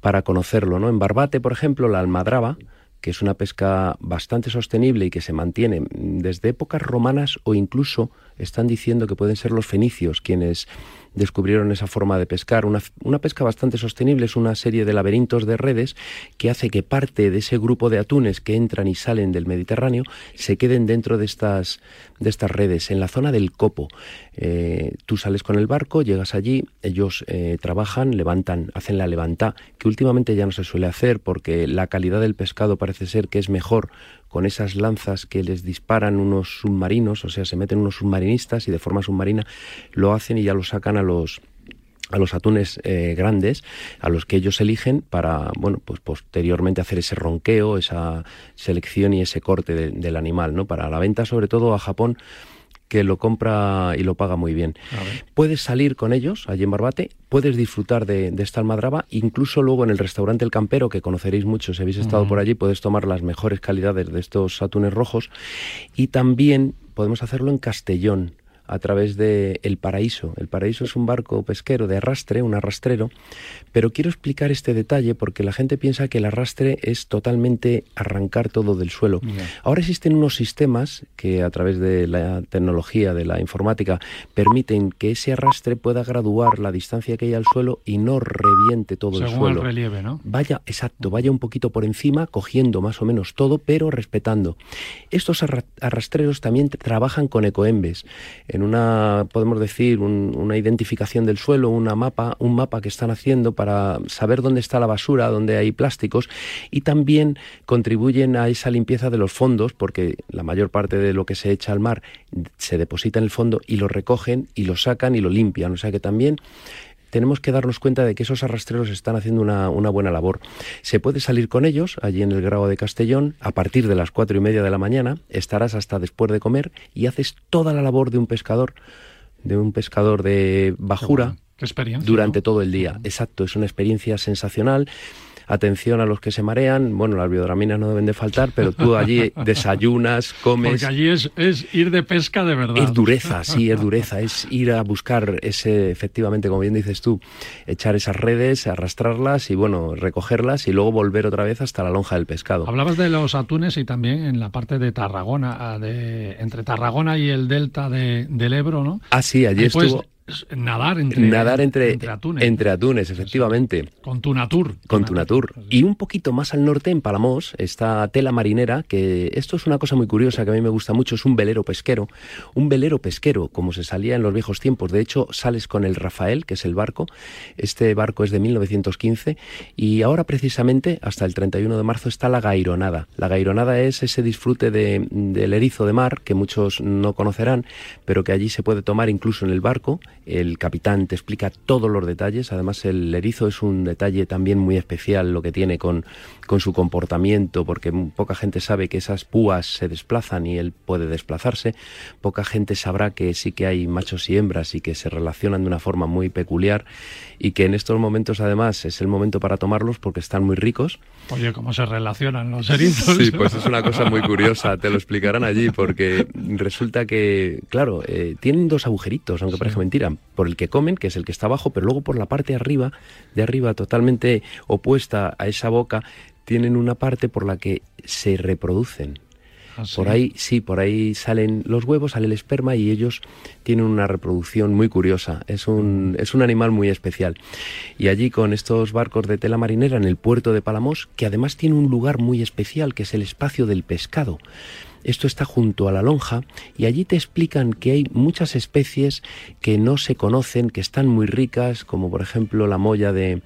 para conocerlo, ¿no? En Barbate, por ejemplo, la almadraba, que es una pesca bastante sostenible y que se mantiene desde épocas romanas o incluso están diciendo que pueden ser los fenicios quienes descubrieron esa forma de pescar. Una, una pesca bastante sostenible, es una serie de laberintos de redes que hace que parte de ese grupo de atunes que entran y salen del Mediterráneo se queden dentro de estas, de estas redes, en la zona del Copo. Eh, tú sales con el barco, llegas allí, ellos eh, trabajan, levantan, hacen la levantá, que últimamente ya no se suele hacer porque la calidad del pescado parece ser que es mejor con esas lanzas que les disparan unos submarinos, o sea, se meten unos submarinistas y de forma submarina lo hacen y ya lo sacan a los, a los atunes eh, grandes, a los que ellos eligen para, bueno, pues posteriormente hacer ese ronqueo, esa selección y ese corte de, del animal, ¿no? Para la venta, sobre todo a Japón, que lo compra y lo paga muy bien. Puedes salir con ellos allí en Barbate, puedes disfrutar de, de esta almadraba, incluso luego en el restaurante El Campero, que conoceréis mucho si habéis estado uh-huh. por allí, puedes tomar las mejores calidades de estos atunes rojos, y también podemos hacerlo en Castellón, a través de El Paraíso. El Paraíso es un barco pesquero de arrastre, un arrastrero, pero quiero explicar este detalle porque la gente piensa que el arrastre es totalmente arrancar todo del suelo. Yeah. Ahora existen unos sistemas que a través de la tecnología, de la informática, permiten que ese arrastre pueda graduar la distancia que hay al suelo y no reviente todo Según el suelo. Según el relieve, ¿no? Vaya, exacto, vaya un poquito por encima, cogiendo más o menos todo, pero respetando. Estos arrastreros también trabajan con ecoembes, una, podemos decir, un, una identificación del suelo, una mapa, un mapa que están haciendo para saber dónde está la basura, dónde hay plásticos, y también contribuyen a esa limpieza de los fondos, porque la mayor parte de lo que se echa al mar se deposita en el fondo y lo recogen y lo sacan y lo limpian, o sea que también tenemos que darnos cuenta de que esos arrastreros están haciendo una, una buena labor. Se puede salir con ellos allí en el Grao de Castellón a partir de las cuatro y media de la mañana, estarás hasta después de comer y haces toda la labor de un pescador, de un pescador de bajura durante ¿no? todo el día. Exacto, es una experiencia sensacional. Atención a los que se marean, bueno, las biodraminas no deben de faltar, pero tú allí desayunas, comes... Porque allí es, es ir de pesca de verdad. Es dureza, sí, es dureza, es ir a buscar ese, efectivamente, como bien dices tú, echar esas redes, arrastrarlas y, bueno, recogerlas y luego volver otra vez hasta la lonja del pescado. Hablabas de los atunes y también en la parte de Tarragona, de, entre Tarragona y el delta de, del Ebro, ¿no? Ah, sí, allí Después, estuvo... Nadar entre, Nadar entre, entre atunes. Entre atunes, efectivamente. Con Tunatur. Con Tunatur. Y un poquito más al norte, en Palamós, está Tela Marinera, que esto es una cosa muy curiosa que a mí me gusta mucho, es un velero pesquero. Un velero pesquero, como se salía en los viejos tiempos. De hecho, sales con el Rafael, que es el barco. Este barco es de mil novecientos quince y ahora precisamente, hasta el treinta y uno de marzo, está la Gaironada. La Gaironada es ese disfrute de, del erizo de mar, que muchos no conocerán, pero que allí se puede tomar incluso en el barco. El capitán te explica todos los detalles, además el erizo es un detalle también muy especial lo que tiene con, con su comportamiento, porque poca gente sabe que esas púas se desplazan y él puede desplazarse, poca gente sabrá que sí que hay machos y hembras y que se relacionan de una forma muy peculiar y que en estos momentos además es el momento para tomarlos porque están muy ricos. Oye, ¿cómo se relacionan los erizos? Sí, pues es una cosa muy curiosa, te lo explicarán allí, porque resulta que, claro, eh, tienen dos agujeritos, aunque sí. parezca mentira. Por el que comen, que es el que está abajo, pero luego por la parte de arriba, de arriba totalmente opuesta a esa boca, tienen una parte por la que se reproducen. ¿Ah, sí? Por ahí, sí, por ahí salen los huevos, sale el esperma y ellos tienen una reproducción muy curiosa. Es un, es un animal muy especial. Y allí con estos barcos de Tela Marinera en el puerto de Palamós, que además tiene un lugar muy especial, que es el espacio del pescado. Esto está junto a la lonja y allí te explican que hay muchas especies que no se conocen, que están muy ricas, como por ejemplo la molla de,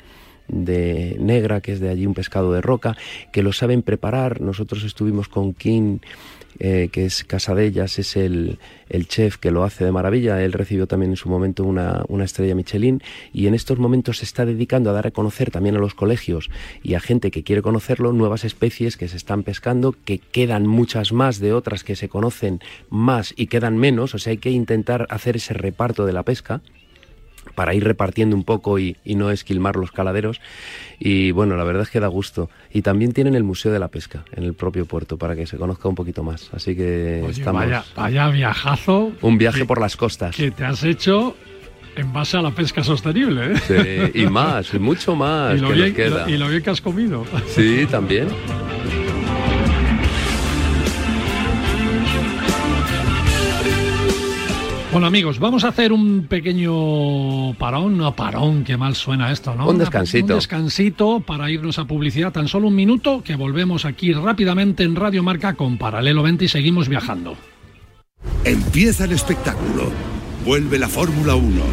de negra, que es de allí un pescado de roca, que lo saben preparar. Nosotros estuvimos con King, eh, que es Casadellas, es el, el chef que lo hace de maravilla. Él recibió también en su momento una, una estrella Michelin y en estos momentos se está dedicando a dar a conocer también a los colegios y a gente que quiere conocerlo, nuevas especies que se están pescando, que quedan muchas más de otras que se conocen más y quedan menos, o sea, hay que intentar hacer ese reparto de la pesca para ir repartiendo un poco y, y no esquilmar los caladeros. Y bueno, la verdad es que da gusto. Y también tienen el Museo de la Pesca en el propio puerto para que se conozca un poquito más. Así que Oye, estamos... Vaya, vaya viajazo. Un viaje que, por las costas. Que te has hecho en base a la pesca sostenible, ¿eh? Sí, y más, y mucho más. Y lo, que bien, nos queda. Lo, y lo bien que has comido. Sí, también. Bueno, amigos, vamos a hacer un pequeño parón, no parón, qué mal suena esto, ¿no? Un descansito. Una, un descansito para irnos a publicidad, tan solo un minuto, que volvemos aquí rápidamente en Radio Marca con Paralelo veinte y seguimos viajando. Empieza el espectáculo. Vuelve la Fórmula uno.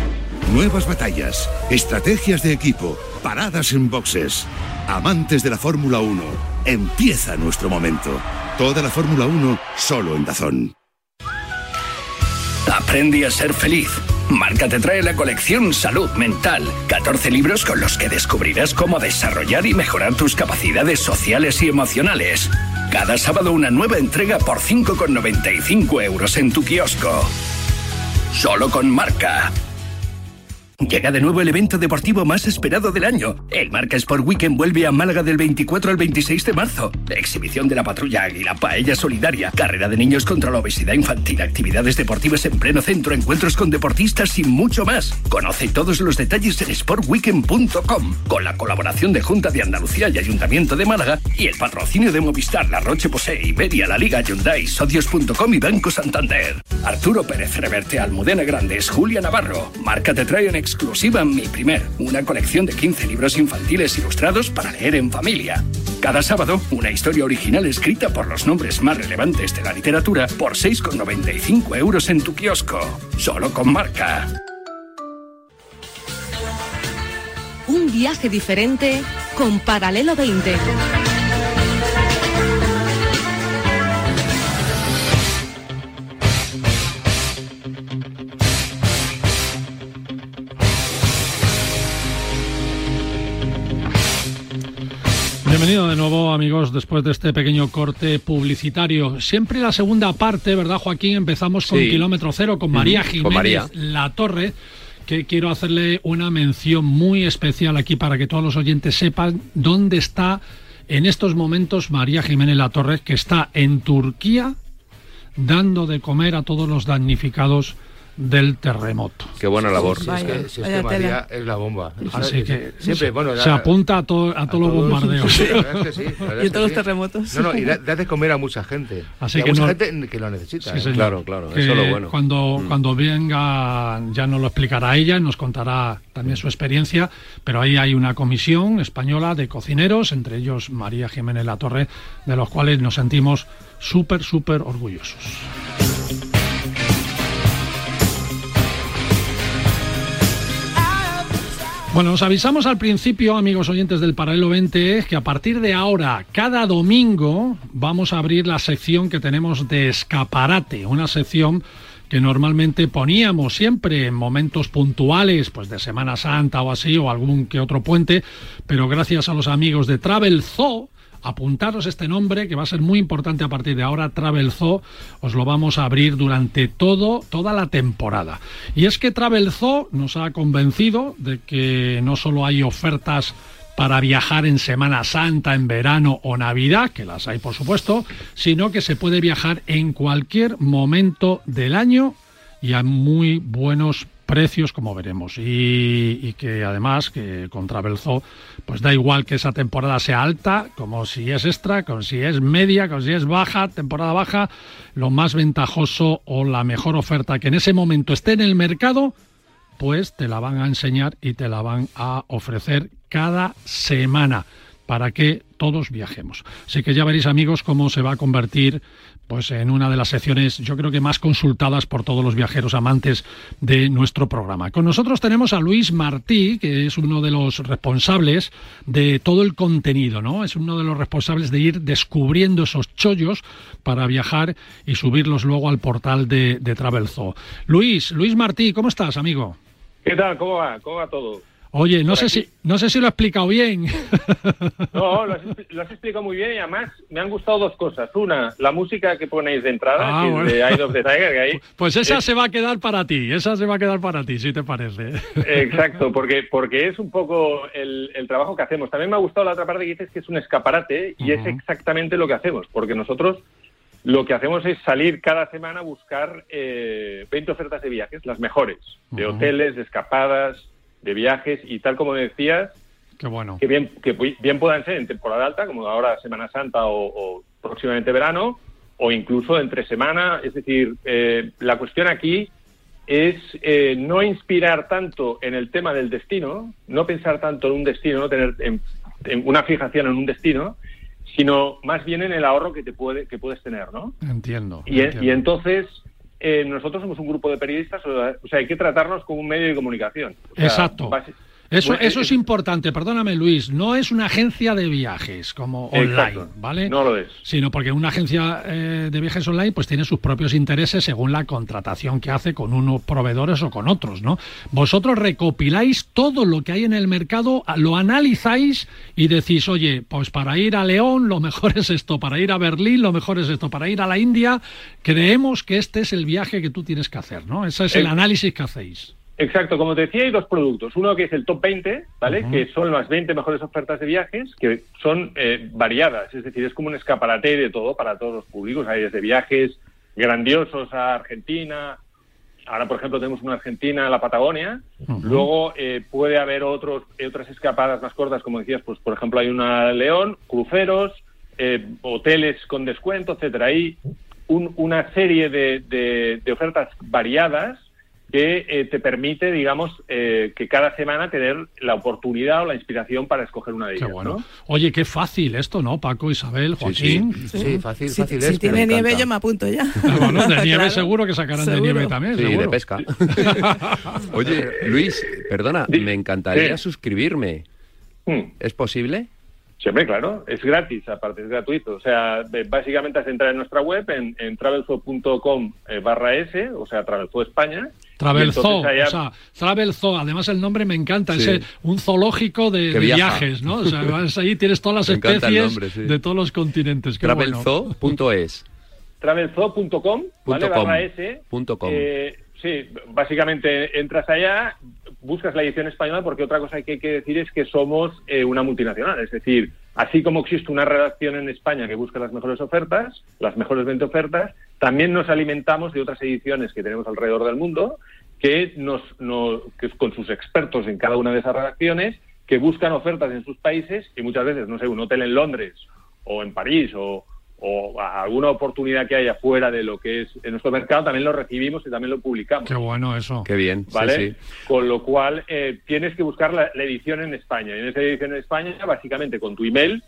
Nuevas batallas, estrategias de equipo, paradas en boxes. Amantes de la Fórmula uno, empieza nuestro momento. Toda la Fórmula uno, solo en DAZN. Aprendí a ser feliz. Marca te trae la colección Salud Mental. catorce libros con los que descubrirás cómo desarrollar y mejorar tus capacidades sociales y emocionales. Cada sábado una nueva entrega por cinco con noventa y cinco euros en tu kiosco. Solo con Marca. Llega de nuevo el evento deportivo más esperado del año. El Marca Sport Weekend vuelve a Málaga del veinticuatro al veintiséis de marzo. Exhibición de la patrulla Águila, paella solidaria, carrera de niños contra la obesidad infantil, actividades deportivas en pleno centro, encuentros con deportistas y mucho más. Conoce todos los detalles en sport weekend punto com, con la colaboración de Junta de Andalucía y Ayuntamiento de Málaga y el patrocinio de Movistar, La Roche-Posay, Iberia, La Liga, Hyundai, socios punto com y Banco Santander. Arturo Pérez Reverte, Almudena Grandes, Julia Navarro. Marca te trae en exclusiva Mi Primer, una colección de quince libros infantiles ilustrados para leer en familia. Cada sábado, una historia original escrita por los nombres más relevantes de la literatura por seis con noventa y cinco euros en tu kiosco. Solo con Marca. Un viaje diferente con Paralelo veinte. Bienvenido de nuevo, amigos, después de este pequeño corte publicitario. Siempre la segunda parte, ¿verdad, Joaquín? Empezamos con sí. Kilómetro Cero, con María Jiménez, con María. La Torre, que quiero hacerle una mención muy especial aquí para que todos los oyentes sepan dónde está en estos momentos María Jiménez La Torre, que está en Turquía dando de comer a todos los damnificados del terremoto. Qué buena labor. Sí, sí, vaya, es que, si es que María es la bomba. Así que siempre, bueno, da, se apunta a, to, a, a todos los bombardeos. Sí, la verdad es que sí, la verdad y a todos los sí. terremotos. No, no, y da, da de comer a mucha gente. Así y que a mucha no, gente que lo necesita. Sí, eh. Claro, claro. Que eso es lo bueno. Cuando, mm. cuando venga ya nos lo explicará ella, nos contará también su experiencia, pero ahí hay una comisión española de cocineros, entre ellos María Jiménez La Torre, de los cuales nos sentimos súper, súper orgullosos. Bueno, os avisamos al principio, amigos oyentes del Paralelo veinte, que a partir de ahora, cada domingo, vamos a abrir la sección que tenemos de escaparate, una sección que normalmente poníamos siempre en momentos puntuales, pues de Semana Santa o así, o algún que otro puente, pero gracias a los amigos de Travelzoo, apuntaros este nombre que va a ser muy importante a partir de ahora, Travelzoo, os lo vamos a abrir durante todo, toda la temporada. Y es que Travelzoo nos ha convencido de que no solo hay ofertas para viajar en Semana Santa, en verano o Navidad, que las hay por supuesto, sino que se puede viajar en cualquier momento del año y a muy buenos precios, como veremos, y, y que además que con Travelzoo pues da igual que esa temporada sea alta, como si es extra, como si es media, como si es baja, temporada baja, lo más ventajoso o la mejor oferta que en ese momento esté en el mercado, pues te la van a enseñar y te la van a ofrecer cada semana para que todos viajemos. Así que ya veréis, amigos, cómo se va a convertir pues en una de las secciones, yo creo que más consultadas por todos los viajeros amantes de nuestro programa. Con nosotros tenemos a Luis Martí, que es uno de los responsables de todo el contenido, ¿no? Es uno de los responsables de ir descubriendo esos chollos para viajar y subirlos luego al portal de, de Travelzoo. Luis, Luis Martí, ¿cómo estás, amigo? ¿Qué tal? ¿Cómo va? ¿Cómo va todo? Oye, no sé si no sé si lo he explicado bien. No, lo has, lo has explicado muy bien y además me han gustado dos cosas. Una, la música que ponéis de entrada, ah, que bueno. es de Eye of the Tiger. Que ahí, pues esa eh, se va a quedar para ti, esa se va a quedar para ti, si te parece. Exacto, porque porque es un poco el, el trabajo que hacemos. También me ha gustado la otra parte que dices que es un escaparate y uh-huh. es exactamente lo que hacemos, porque nosotros lo que hacemos es salir cada semana a buscar eh, veinte ofertas de viajes, las mejores, de uh-huh. hoteles, de escapadas, de viajes y tal como decías, qué bueno. que, bien, que bien puedan ser en temporada alta, como ahora Semana Santa o, o próximamente verano, o incluso entre semana. Es decir, eh, la cuestión aquí es eh, no inspirar tanto en el tema del destino, no pensar tanto en un destino, no tener en, en una fijación en un destino, sino más bien en el ahorro que te puede que puedes tener, ¿no? Entiendo. Y, entiendo. y entonces eh, nosotros somos un grupo de periodistas, o sea, hay que tratarnos como un medio de comunicación. O sea, exacto. Base, Eso, eso es importante, perdóname Luis, no es una agencia de viajes como online, exacto, ¿vale? No lo es. Sino porque una agencia eh, de viajes online pues tiene sus propios intereses según la contratación que hace con unos proveedores o con otros, ¿no? Vosotros recopiláis todo lo que hay en el mercado, lo analizáis y decís, oye, pues para ir a León lo mejor es esto, para ir a Berlín lo mejor es esto, para ir a la India creemos que este es el viaje que tú tienes que hacer, ¿no? Ese es el análisis que hacéis. Exacto, como te decía, hay dos productos. Uno que es el top veinte, ¿vale? Uh-huh. Que son las veinte mejores ofertas de viajes, que son eh, variadas. Es decir, es como un escaparate de todo para todos los públicos. Hay desde viajes grandiosos a Argentina. Ahora, por ejemplo, tenemos una Argentina, la Patagonia. Uh-huh. Luego eh, puede haber otros otras escapadas más cortas, como decías, pues por ejemplo hay una León, cruceros, eh, hoteles con descuento, etcétera. Hay un, una serie de, de, de ofertas variadas que eh, te permite, digamos, eh, que cada semana tener la oportunidad o la inspiración para escoger una de ellas, qué bueno, ¿no? Oye, qué fácil esto, ¿no, Paco, Isabel, Joaquín? Sí, sí, sí fácil, sí, fácil si, es. Si tiene nieve encanta. Yo me apunto ya. No, bueno, de nieve claro. Seguro que sacarán seguro. De nieve también, sí, seguro. De pesca. Oye, Luis, perdona, sí, me encantaría sí. suscribirme. Hmm. ¿Es posible? Siempre, claro, es gratis, aparte es gratuito. O sea, básicamente has de entrar en nuestra web, en, en travelzoo punto com eh, barra S, o sea, Travelzoo España. Travelzoo, allá... o sea, Travelzoo, además el nombre me encanta, sí. Es un zoológico de, de viajes, ¿no? O sea, vas ahí, tienes todas las me especies nombre, sí. de todos los continentes. Travelzoo punto es. Bueno. Travelzoo punto com, ¿vale? Barra S. .com. Eh, sí, básicamente entras allá, buscas la edición española, porque otra cosa que hay que decir es que somos eh, una multinacional. Es decir, así como existe una redacción en España que busca las mejores ofertas, las mejores veinte ofertas, también nos alimentamos de otras ediciones que tenemos alrededor del mundo, que nos, nos que con sus expertos en cada una de esas redacciones, que buscan ofertas en sus países y muchas veces, no sé, un hotel en Londres o en París o... o alguna oportunidad que haya fuera de lo que es en nuestro mercado, también lo recibimos y también lo publicamos. Qué bueno eso. Qué bien. ¿Vale? Sí, sí. Con lo cual, eh, tienes que buscar la, la edición en España. Y en esa edición en España, básicamente con tu email,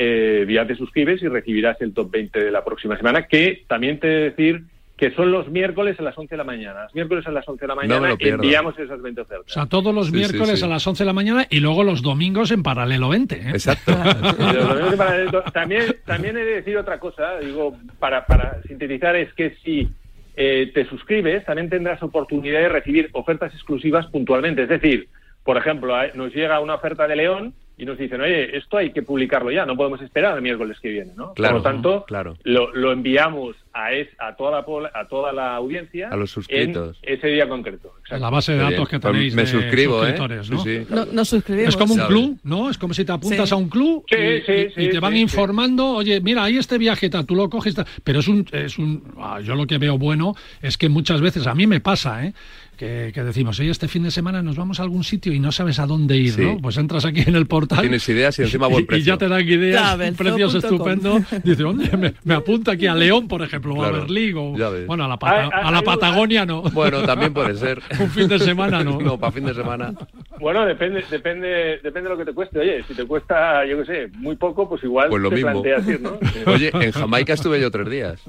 eh, ya te suscribes y recibirás el top veinte de la próxima semana, que también te he de decir que son los miércoles a las once de la mañana. Los miércoles a las once de la mañana no enviamos esas veinte ofertas. O sea, todos los sí, miércoles sí, sí. a las once de la mañana y luego los domingos en Paralelo veinte. ¿Eh? Exacto. Los domingos en Paralelo... También, también he de decir otra cosa, digo, para, para sintetizar, es que si eh, te suscribes, también tendrás oportunidad de recibir ofertas exclusivas puntualmente. Es decir, por ejemplo, nos llega una oferta de León y nos dicen, oye, esto hay que publicarlo ya, no podemos esperar el miércoles que viene, ¿no? Claro, por lo tanto, claro. lo, lo enviamos a, es, a, toda la, a toda la audiencia... A los suscritos. En ese día concreto. Exacto. La base de datos que tenéis me de suscribo, suscriptores, ¿eh? ¿No? Sí, sí. No, nos suscribimos. Es como un club, ¿no? Es como si te apuntas sí. a un club sí, y, sí, sí, y te van sí, informando, sí. oye, mira, ahí este viaje, tal, tú lo coges, tal. Pero es un... es un yo lo que veo bueno es que muchas veces, a mí me pasa, ¿eh? Que, que decimos, oye, este fin de semana nos vamos a algún sitio y no sabes a dónde ir, sí. ¿no? Pues entras aquí en el portal... Tienes ideas y encima buen precio. Y, y ya te dan ideas, precios estupendos. Dices, hombre, me, me apunta aquí a León, por ejemplo, claro, o a Berlín, o... Bueno, a la, Pata- a la Patagonia no. Bueno, también puede ser. Un fin de semana no. No, para fin de semana. Bueno, depende depende depende de lo que te cueste. Oye, si te cuesta, yo qué sé, muy poco, pues igual pues lo te mismo. Planteas ir, ¿no? Oye, en Jamaica estuve yo tres días.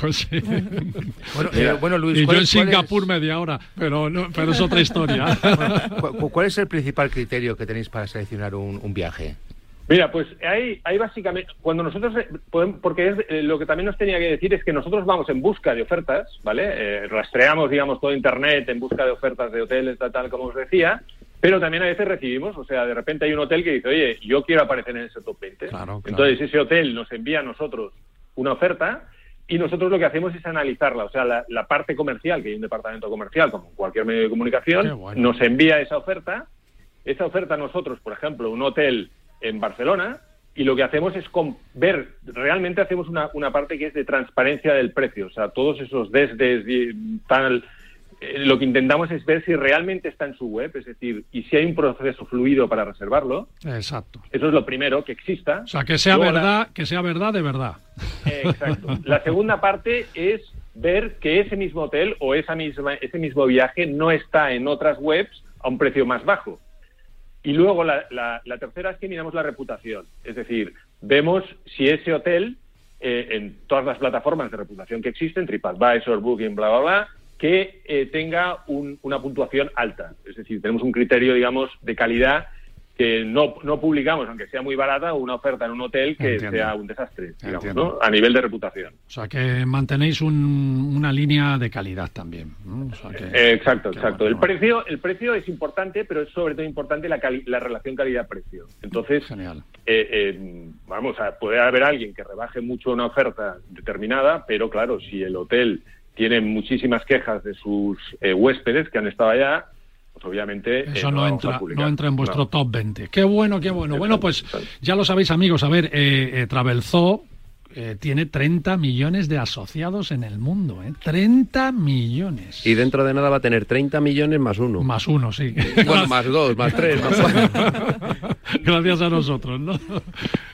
Pues sí. Bueno, eh, bueno Luis, y yo en Singapur es... media hora... Pero, no, pero es otra historia. Bueno, ¿cuál es el principal criterio que tenéis para seleccionar un, un viaje? Mira, pues hay, hay básicamente... cuando nosotros podemos, porque es, eh, lo que también nos tenía que decir es que nosotros vamos en busca de ofertas, ¿vale? Eh, rastreamos, digamos, todo Internet en busca de ofertas de hoteles, tal, tal, como os decía, pero también a veces recibimos, o sea, de repente hay un hotel que dice, oye, yo quiero aparecer en ese top veinte. Claro, claro. Entonces ese hotel nos envía a nosotros una oferta... y nosotros lo que hacemos es analizarla, o sea, la, la parte comercial, que hay un departamento comercial, como cualquier medio de comunicación, bueno. nos envía esa oferta, esa oferta nosotros, por ejemplo, un hotel en Barcelona, y lo que hacemos es con, ver, realmente hacemos una, una parte que es de transparencia del precio, o sea, todos esos desdes, tal, eh, lo que intentamos es ver si realmente está en su web, es decir, y si hay un proceso fluido para reservarlo. Exacto. Eso es lo primero, que exista. O sea, que sea luego, verdad, la... que sea verdad de verdad. Exacto. La segunda parte es ver que ese mismo hotel o esa misma, ese mismo viaje no está en otras webs a un precio más bajo. Y luego la, la, la tercera es que miramos la reputación. Es decir, vemos si ese hotel, eh, en todas las plataformas de reputación que existen, TripAdvisor, Booking, bla, bla, bla, que eh, tenga un, una puntuación alta. Es decir, tenemos un criterio, digamos, de calidad que no, no publicamos, aunque sea muy barata, una oferta en un hotel que Entiendo. sea un desastre, digamos, ¿no? A nivel de reputación. O sea, que mantenéis un, una línea de calidad también, ¿no? O sea, que, eh, exacto, que exacto. Bueno, el, bueno. Precio, el precio es importante, pero es sobre todo importante la, cali- la relación calidad-precio. Entonces, Genial. Eh, eh, vamos, a poder haber alguien que rebaje mucho una oferta determinada, pero claro, si el hotel tiene muchísimas quejas de sus eh, huéspedes que han estado allá, pues obviamente eso eh, no, no, entra, no entra en vuestro no. top veinte. Qué bueno, qué bueno. Bueno, pues ya lo sabéis, amigos. A ver, eh, eh, Travelzoo eh, tiene treinta millones de asociados en el mundo, ¿eh? treinta millones. Y dentro de nada va a tener treinta millones más uno. Más uno, sí. Bueno, más dos, más tres, más cuatro. Gracias a nosotros, ¿no?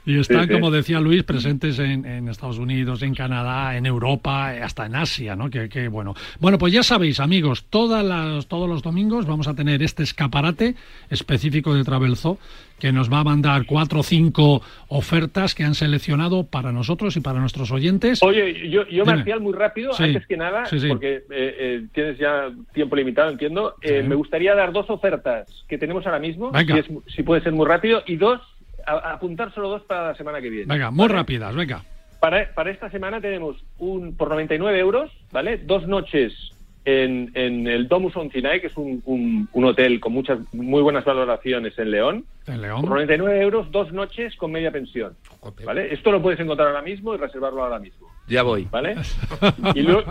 Y están, sí, sí. como decía Luis, presentes en, en Estados Unidos, en Canadá, en Europa, hasta en Asia, ¿no? Que, que bueno. Bueno, pues ya sabéis, amigos, todas las, todos los domingos vamos a tener este escaparate específico de Travelzoo, que nos va a mandar cuatro o cinco ofertas que han seleccionado para nosotros y para nuestros oyentes. Oye, yo, yo Marcial, muy rápido, sí, antes que nada, sí, sí. porque eh, eh, tienes ya tiempo limitado, entiendo. Eh, sí. Me gustaría dar dos ofertas que tenemos ahora mismo, si, es, si puede ser muy rápido. Y dos, a, a apuntar solo dos para la semana que viene. Venga, muy ¿vale? rápidas, venga. Para, para esta semana tenemos un por noventa y nueve euros, ¿vale? Dos noches en, en el Domus Oncinae, que es un, un, un hotel con muchas muy buenas valoraciones en León. En León. Por noventa y nueve euros, dos noches con media pensión, ¿vale? Esto lo puedes encontrar ahora mismo y reservarlo ahora mismo. Ya voy. ¿Vale? Y, lo,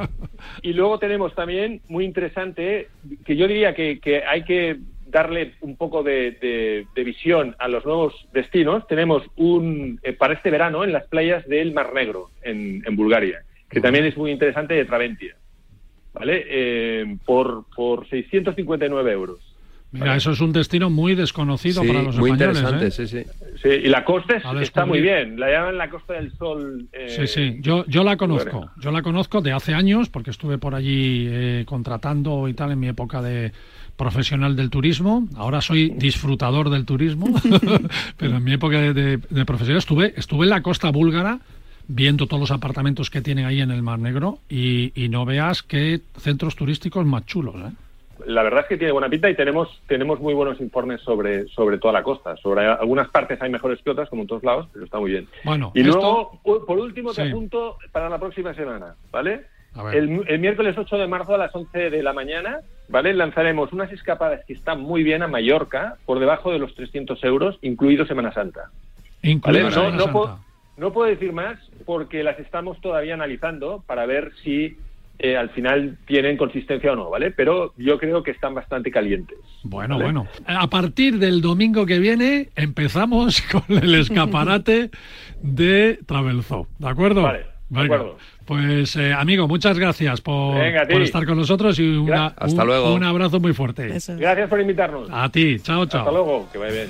y luego tenemos también, muy interesante, que yo diría que, que hay que darle un poco de, de, de visión a los nuevos destinos. Tenemos un eh, para este verano en las playas del Mar Negro, en, en Bulgaria, que también es muy interesante, de Traventia, ¿vale? Eh, por, por seiscientos cincuenta y nueve euros. Mira, ¿vale? Eso es un destino muy desconocido, sí, para los muy españoles. Muy interesante, ¿eh? sí, sí. Sí, y la costa es, está muy bien, la llaman la Costa del Sol. Eh, sí, sí, yo, yo la conozco, Bulgaria. yo la conozco de hace años, porque estuve por allí eh, contratando y tal en mi época de profesional del turismo. Ahora soy disfrutador del turismo, pero en mi época de, de, de profesional estuve, estuve en la costa búlgara viendo todos los apartamentos que tienen ahí en el Mar Negro, y, y no veas qué centros turísticos más chulos, ¿eh? La verdad es que tiene buena pinta, y tenemos tenemos muy buenos informes sobre sobre toda la costa. Sobre algunas partes hay mejores que otras, como en todos lados, pero está muy bien. Bueno, y esto... luego, por último, te sí. apunto para la próxima semana, ¿vale? El, el miércoles ocho de marzo a las once de la mañana, ¿vale? Lanzaremos unas escapadas que están muy bien a Mallorca, por debajo de los trescientos euros, incluido Semana Santa. ¿Vale? No, Semana no, Santa. Puedo, no puedo decir más, porque las estamos todavía analizando para ver si eh, al final tienen consistencia o no, ¿vale? Pero yo creo que están bastante calientes. Bueno, ¿vale? Bueno. A partir del domingo que viene empezamos con el escaparate de Travelzoo, ¿de acuerdo? Vale. Venga, pues eh, amigo, muchas gracias por, Venga, por estar con nosotros, y una, Hasta un, luego. un abrazo muy fuerte. Eso. Gracias por invitarnos. A ti, chao, chao. Hasta luego, que vaya bien.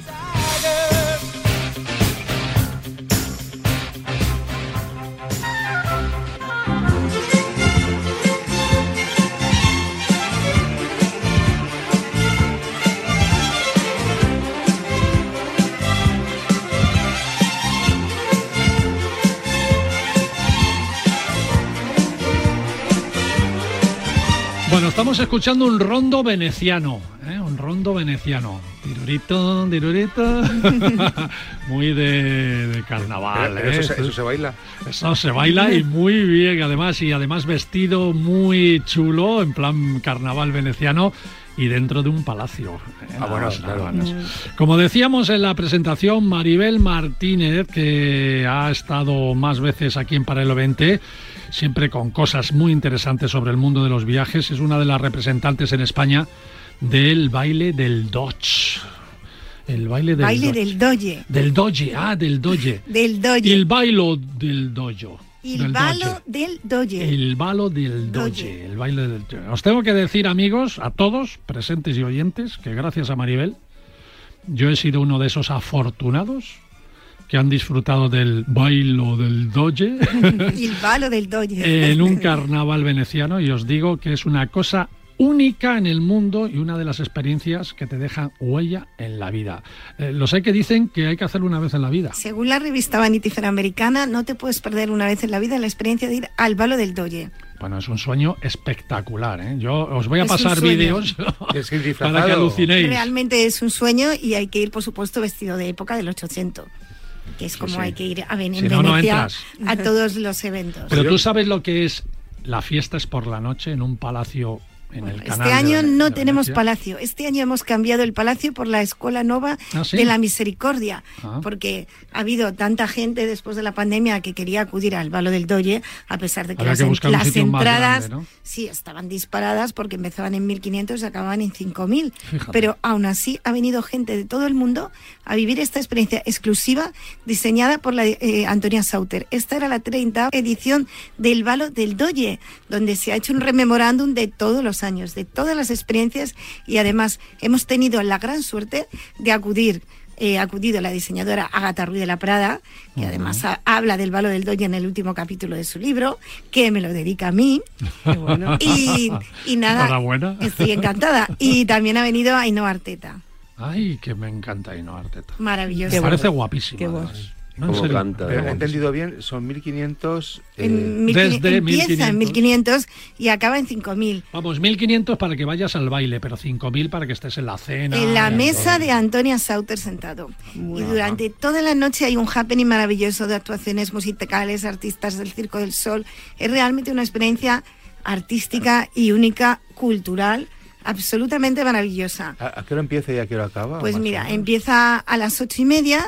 Bueno, estamos escuchando un rondo veneciano, ¿eh? Un rondo veneciano. Tirurito, tirurito. Muy de, de carnaval. Pero, pero ¿eh? eso, se, eso se baila. Eso se baila, y muy bien, además, y además vestido muy chulo, en plan carnaval veneciano, y dentro de un palacio. ¿eh? Ah, bueno, claro. Como decíamos en la presentación, Maribel Martínez, que ha estado más veces aquí en Paralelo veinte, siempre con cosas muy interesantes sobre el mundo de los viajes, es una de las representantes en España del baile del Doge. El baile del baile Doge. del Doge. Del Doge, ah, del Doge. Del Doge. El bailo del dojo. El del ballo doge. del doge. El ballo del doge. doge. El baile del doge. Os tengo que decir, amigos, a todos, presentes y oyentes, que gracias a Maribel, yo he sido uno de esos afortunados que han disfrutado del Ballo del Doge, el Ballo del Doge, en un carnaval veneciano, y os digo que es una cosa única en el mundo y una de las experiencias que te deja huella en la vida. Eh, los hay que dicen que hay que hacerlo una vez en la vida. Según la revista Vanity Fair americana, no te puedes perder una vez en la vida la experiencia de ir al Ballo del Doge. Bueno, es un sueño espectacular, ¿eh? Yo os voy a es pasar vídeos para que alucinéis. Realmente es un sueño y hay que ir, por supuesto, vestido de época del ochocientos. Que es como sí, sí. hay que ir a Venecia, si no, no entras a todos los eventos. Pero tú sabes lo que es la fiesta es por la noche en un palacio. Bueno, este año de, no de tenemos Venecia. Palacio. Este año hemos cambiado el palacio por la Escuela Nova ¿Ah, sí? de la Misericordia, ah. porque ha habido tanta gente después de la pandemia que quería acudir al Ballo del Doge, a pesar de que Había las, que las entradas grande, ¿no? sí estaban disparadas porque empezaban en mil quinientos y acababan en cinco mil. Fíjate. Pero aún así ha venido gente de todo el mundo a vivir esta experiencia exclusiva diseñada por la eh, Antonia Sautter. Esta era la treinta edición del Ballo del Doge, donde se ha hecho un rememorándum de todos los años, de todas las experiencias, y además hemos tenido la gran suerte de acudir, eh, acudido la diseñadora Agatha Ruiz de la Prada, que uh-huh. además ha, habla del Ballo del Doge en el último capítulo de su libro, que me lo dedica a mí. Bueno. y, y nada, estoy encantada. Y también ha venido Ainhoa Arteta. Ay, que me encanta Ainhoa Arteta. Maravilloso. Me parece guapísima. No, como canta, ¿eh? ¿He entendido bien? Son mil quinientos... Eh... En mil, Desde empieza mil quinientos. en mil quinientos y acaba en cinco mil. Vamos, mil quinientos para que vayas al baile, pero cinco mil para que estés en la cena. En la mesa todo. De Antonia Sautter sentado. Bueno. Y durante toda la noche hay un happening maravilloso de actuaciones musicales, artistas del Circo del Sol. Es realmente una experiencia artística y única, cultural, absolutamente maravillosa. ¿A, a qué hora empieza y a qué hora acaba? Pues mira, empieza a las ocho y media...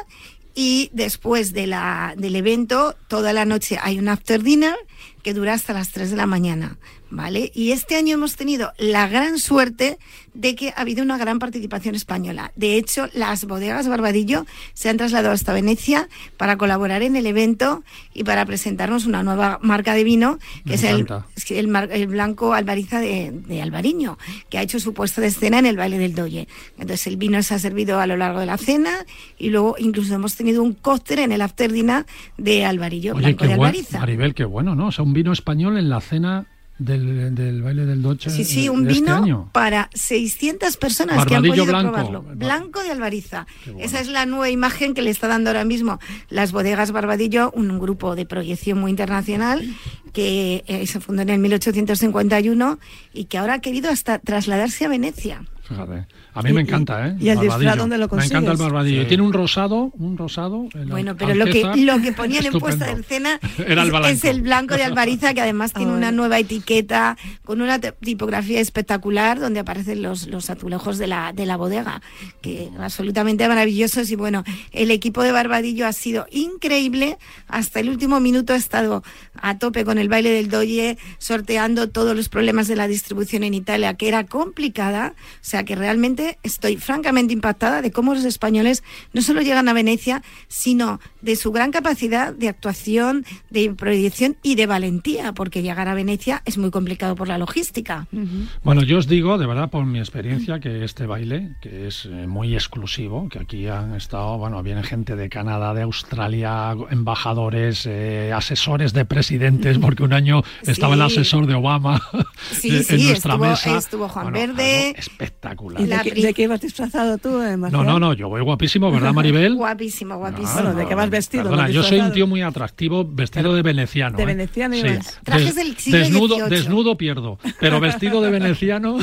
Y después de la, del evento, toda la noche hay un after dinner que dura hasta las tres de la mañana, ¿vale? Y este año hemos tenido la gran suerte de que ha habido una gran participación española. De hecho, las bodegas Barbadillo se han trasladado hasta Venecia para colaborar en el evento y para presentarnos una nueva marca de vino, que Me es el, el, mar, el blanco albariza de, de Albariño, que ha hecho su puesta de escena en el Ballo del Doge. Entonces, el vino se ha servido a lo largo de la cena y luego incluso hemos tenido un cóctel en el after dinner de Alvarillo. Oye, qué bueno, Maribel, qué bueno, ¿no? O sea, un vino español en la cena del, del Ballo del Doge. Sí, sí, un vino este año. Para seiscientas personas Barbadillo que han podido blanco. Probarlo. Blanco de Albariza. Bueno. Esa es la nueva imagen que le está dando ahora mismo las bodegas Barbadillo, un grupo de proyección muy internacional que eh, se fundó en el mil ochocientos cincuenta y uno y que ahora ha querido hasta trasladarse a Venecia. Fíjate. A mí y, me encanta, ¿eh? Y el disfraz, ¿dónde lo consigues? Me encanta el Barbadillo. Sí. Tiene un rosado, un rosado. Bueno, pero lo que, lo que ponían en puesta de cena es, es el blanco de Albariza, que además tiene una nueva etiqueta con una tipografía espectacular donde aparecen los, los azulejos de la, de la bodega, que absolutamente maravillosos. Y bueno, el equipo de Barbadillo ha sido increíble. Hasta el último minuto ha estado a tope con el Ballo del Doge, sorteando todos los problemas de la distribución en Italia, que era complicada. O sea, que realmente estoy francamente impactada de cómo los españoles no solo llegan a Venecia, sino de su gran capacidad de actuación, de proyección y de valentía, porque llegar a Venecia es muy complicado por la logística. Uh-huh. Bueno, yo os digo, de verdad, por mi experiencia, que este baile, que es eh, muy exclusivo, que aquí han estado, bueno, viene gente de Canadá, de Australia, embajadores, eh, asesores de presidentes, porque un año sí. estaba el asesor de Obama sí, en sí, nuestra estuvo, mesa. estuvo Juan bueno, Verde... espectacular. ¿De, que, ¿De qué vas disfrazado tú, eh, Maribel? No, no, no, yo voy guapísimo, ¿verdad, Maribel? Guapísimo, guapísimo. No, no, ¿de qué vas vestido? Perdona, yo soy un tío muy atractivo, vestido de veneciano. De veneciano ¿eh? y sí. Trajes del siglo desnudo, dieciocho. Desnudo pierdo, pero vestido de veneciano...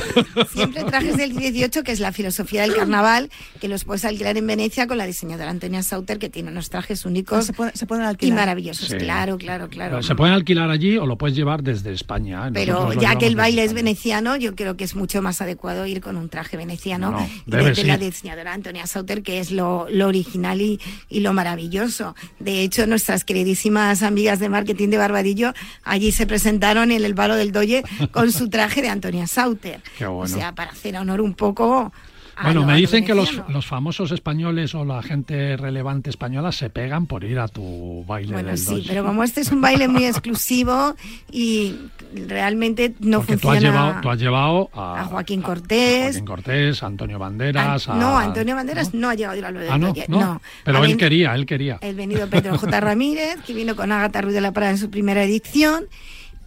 Siempre trajes del dieciocho, que es la filosofía del carnaval, que los puedes alquilar en Venecia con la diseñadora Antonia Sautter, que tiene unos trajes únicos se puede, se pueden alquilar. Y maravillosos. Sí. Claro, claro, claro. Se pueden alquilar allí o lo puedes llevar desde España. Pero ya que el baile es veneciano, yo creo que es mucho más adecuado ir con un traje veneciano no, debe, de, de sí. la diseñadora Antonia Sautter, que es lo, lo original y, y lo maravilloso. De hecho, nuestras queridísimas amigas de marketing de Barbadillo allí se presentaron en el Ballo del Doge con su traje de Antonia Sautter. Qué bueno. O sea, para hacer honor un poco Bueno, ah, no, me dicen que los, los famosos españoles o la gente relevante española se pegan por ir a tu baile bueno, del Doge. Sí, pero como este es un baile muy exclusivo y realmente no Porque funciona... Tú has llevado, tú has llevado a, a Joaquín Cortés. A Joaquín Cortés, a Antonio Banderas... An, no, a, Antonio Banderas no, no ha llegado a ir al Ballo del Doge. Ah, no, no. no. Pero a él ben, quería, él quería. El venido Pedro J. Ramírez, que vino con Agatha Ruiz de la Prada en su primera edición...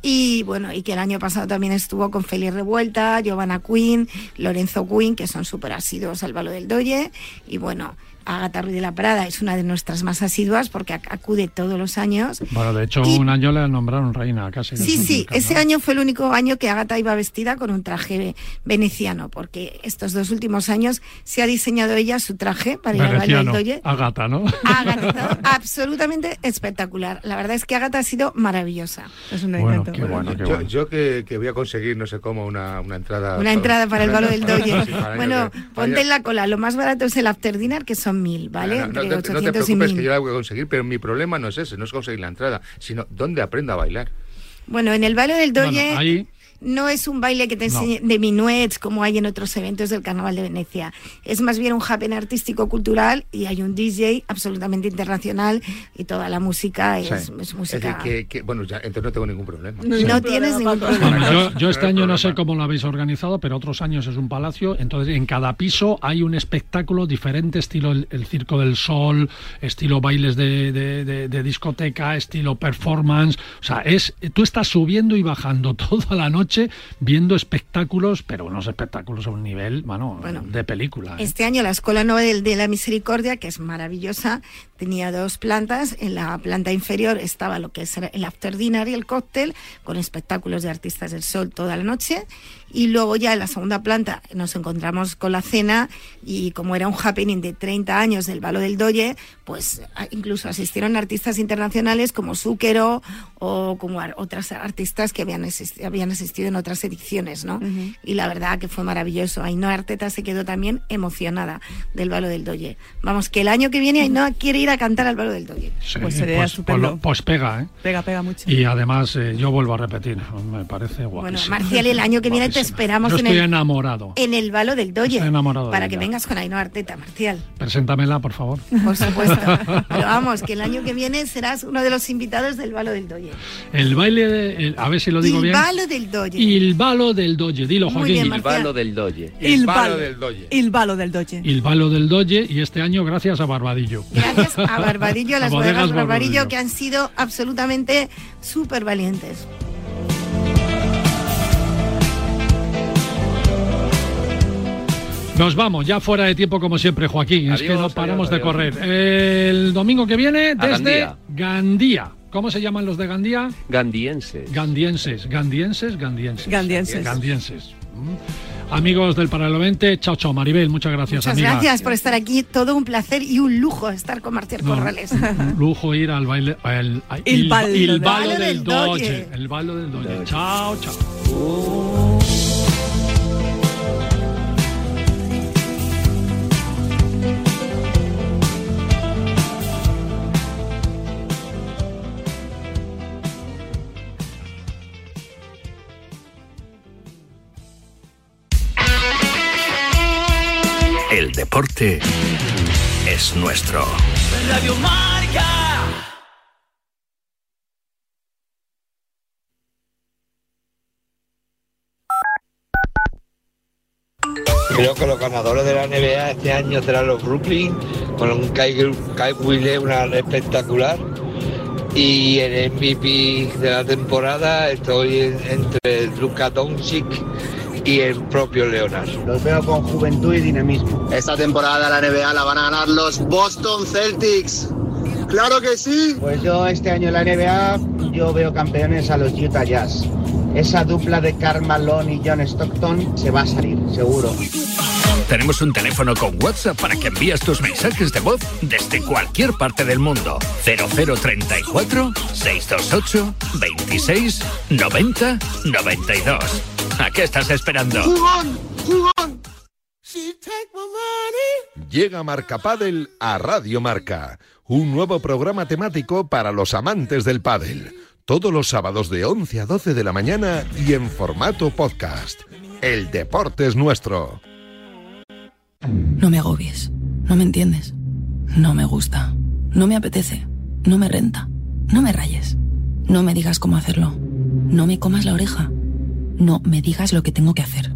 Y bueno, y que el año pasado también estuvo con Félix Revuelta, Giovanna Quinn, Lorenzo Quinn, que son súper asiduos al Ballo del Doge. Y bueno, Agatha Ruiz de la Prada es una de nuestras más asiduas porque acude todos los años. Bueno, de hecho, y... un año le nombraron reina casi. Sí, sí, cercano. Ese año fue el único año que Agatha iba vestida con un traje veneciano, porque estos dos últimos años se ha diseñado ella su traje para ir al Ballo del Doge. Agatha, ¿no? Agatha, absolutamente espectacular. La verdad es que Agatha ha sido maravillosa. Es un encanto. Bueno, qué bueno, qué bueno. Yo, yo que, que voy a conseguir, no sé cómo, una, una entrada... Una entrada para, para el Ballo del Doge. Sí, bueno, que, ponte en la cola. Lo más barato es el after-dinner, que son mil, ¿vale? No, no, no, te, no te preocupes que yo la voy a conseguir, pero mi problema no es ese, no es conseguir la entrada, sino dónde aprenda a bailar. Bueno, en el Ballo del Doge bueno, ahí... no es un baile que te enseñe no. de minuets como hay en otros eventos del Carnaval de Venecia. Es más bien un happen artístico-cultural y hay un D J absolutamente internacional y toda la música es, sí. es música... Es decir, que, que, bueno, ya, entonces no tengo ningún problema. No, sí. no tienes ningún problema. Bueno, yo, yo este año no sé cómo lo habéis organizado, pero otros años es un palacio, entonces en cada piso hay un espectáculo diferente, estilo el, el Circo del Sol, estilo bailes de, de, de, de discoteca, estilo performance. O sea, es tú estás subiendo y bajando toda la noche viendo espectáculos, pero unos espectáculos a un nivel, bueno, bueno de película. ¿eh? Este año la Escuela Nueva de la Misericordia, que es maravillosa, tenía dos plantas. En la planta inferior estaba lo que es el after dinner y el cóctel, con espectáculos de artistas del sol toda la noche. Y luego ya en la segunda planta nos encontramos con la cena y como era un happening de treinta años del Ballo del Doge, pues incluso asistieron artistas internacionales como Zúquero o como otras artistas que habían existido, habían existido en otras ediciones, ¿no? Uh-huh. Y la verdad que fue maravilloso. Ainhoa Arteta se quedó también emocionada del Ballo del Doge. Vamos, que el año que viene Ainhoa quiere ir a cantar al Ballo del Doge. Sí, pues, pues, pues, lo, pues pega, ¿eh? Pega, pega mucho. Y además eh, yo vuelvo a repetir, me parece guapísimo. Bueno, Marcial, el año que viene te esperamos en el, enamorado. en el Ballo del Doge. Estoy enamorado para que ella. vengas con Ainhoa Arteta, Marcial. Preséntamela, por favor. Por supuesto. Pero vamos, que el año que viene serás uno de los invitados del Ballo del Doge. El baile, de, el, a ver si lo digo il bien. El Ballo del Doge. El Ballo del Doge, dilo Joaquín. Bien, el Ballo del Doge. El Ballo del Doge. El Ballo del Doge. El Ballo del Doge y este año gracias a Barbadillo. Gracias a Barbadillo, a las bodegas, bodegas Barbadillo, Barbadillo, que han sido absolutamente súper valientes. Nos vamos, ya fuera de tiempo como siempre, Joaquín. Adiós, es que no paramos adiós, de correr. Adiós. El domingo que viene desde Gandía. Gandía. ¿Cómo se llaman los de Gandía? Gandienses. Gandienses, gandienses, gandienses. Gandienses. Gandienses. Mm. Amigos del Paralelo veinte, chao, chao. Maribel, muchas gracias, muchas amiga. Gracias por estar aquí. Todo un placer y un lujo estar con Marcial no, Corrales. Un lujo ir al baile... El, el, el, ballo, el, el ballo, ballo del Doge. El Ballo del Doge. Doge. Chao, chao. Oh. El deporte es nuestro. Radio Marca. Creo que los ganadores de la N B A este año serán los Brooklyn, con un Kyle, Kyle Williams una espectacular. Y el M V P de la temporada estoy entre Luka Doncic y el propio Leonard. Los veo con juventud y dinamismo. Esta temporada la N B A la van a ganar los Boston Celtics. ¡Claro que sí! Pues yo este año en la N B A yo veo campeones a los Utah Jazz. Esa dupla de Carmelo y John Stockton se va a salir, seguro. Tenemos un teléfono con WhatsApp para que envíes tus mensajes de voz desde cualquier parte del mundo. cero cero treinta y cuatro, seiscientos veintiocho, veintiséis, noventa, noventa y dos. ¿A qué estás esperando? ¡Jugón! ¡Jugón! Llega Marca Pádel a Radio Marca, un nuevo programa temático para los amantes del pádel. Todos los sábados de once a doce de la mañana y en formato podcast. El deporte es nuestro. No me agobies, no me entiendes, no me gusta, no me apetece, no me renta, no me rayes, no me digas cómo hacerlo, no me comas la oreja, no me digas lo que tengo que hacer.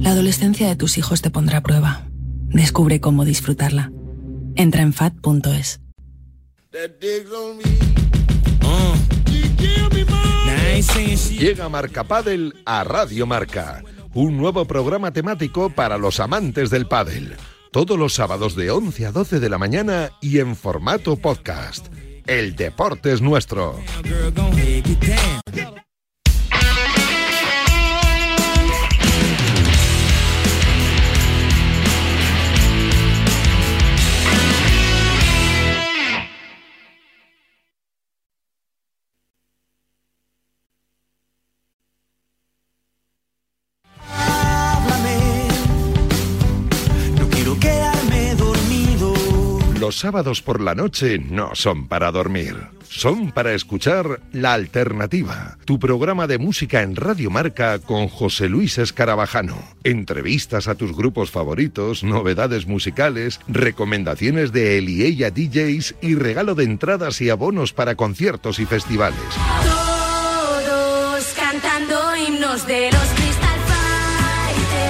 La adolescencia de tus hijos te pondrá a prueba. Descubre cómo disfrutarla. Entra en fat punto es. Llega Marca Pádel a Radio Marca, un nuevo programa temático para los amantes del pádel. Todos los sábados de once a doce de la mañana y en formato podcast. El deporte es nuestro. Los sábados por la noche no son para dormir, son para escuchar La Alternativa, tu programa de música en Radio Marca con José Luis Escarabajano. Entrevistas a tus grupos favoritos, novedades musicales, recomendaciones de él y ella D Js y regalo de entradas y abonos para conciertos y festivales. Todos cantando himnos de los cristales.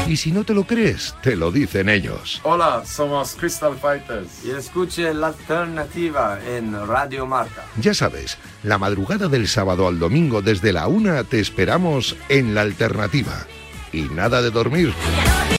Y si no te lo crees, te lo dicen ellos. Hola, somos Crystal Fighters. Y escuche La Alternativa en Radio Marca. Ya sabes, la madrugada del sábado al domingo desde la una te esperamos en La Alternativa. Y nada de dormir.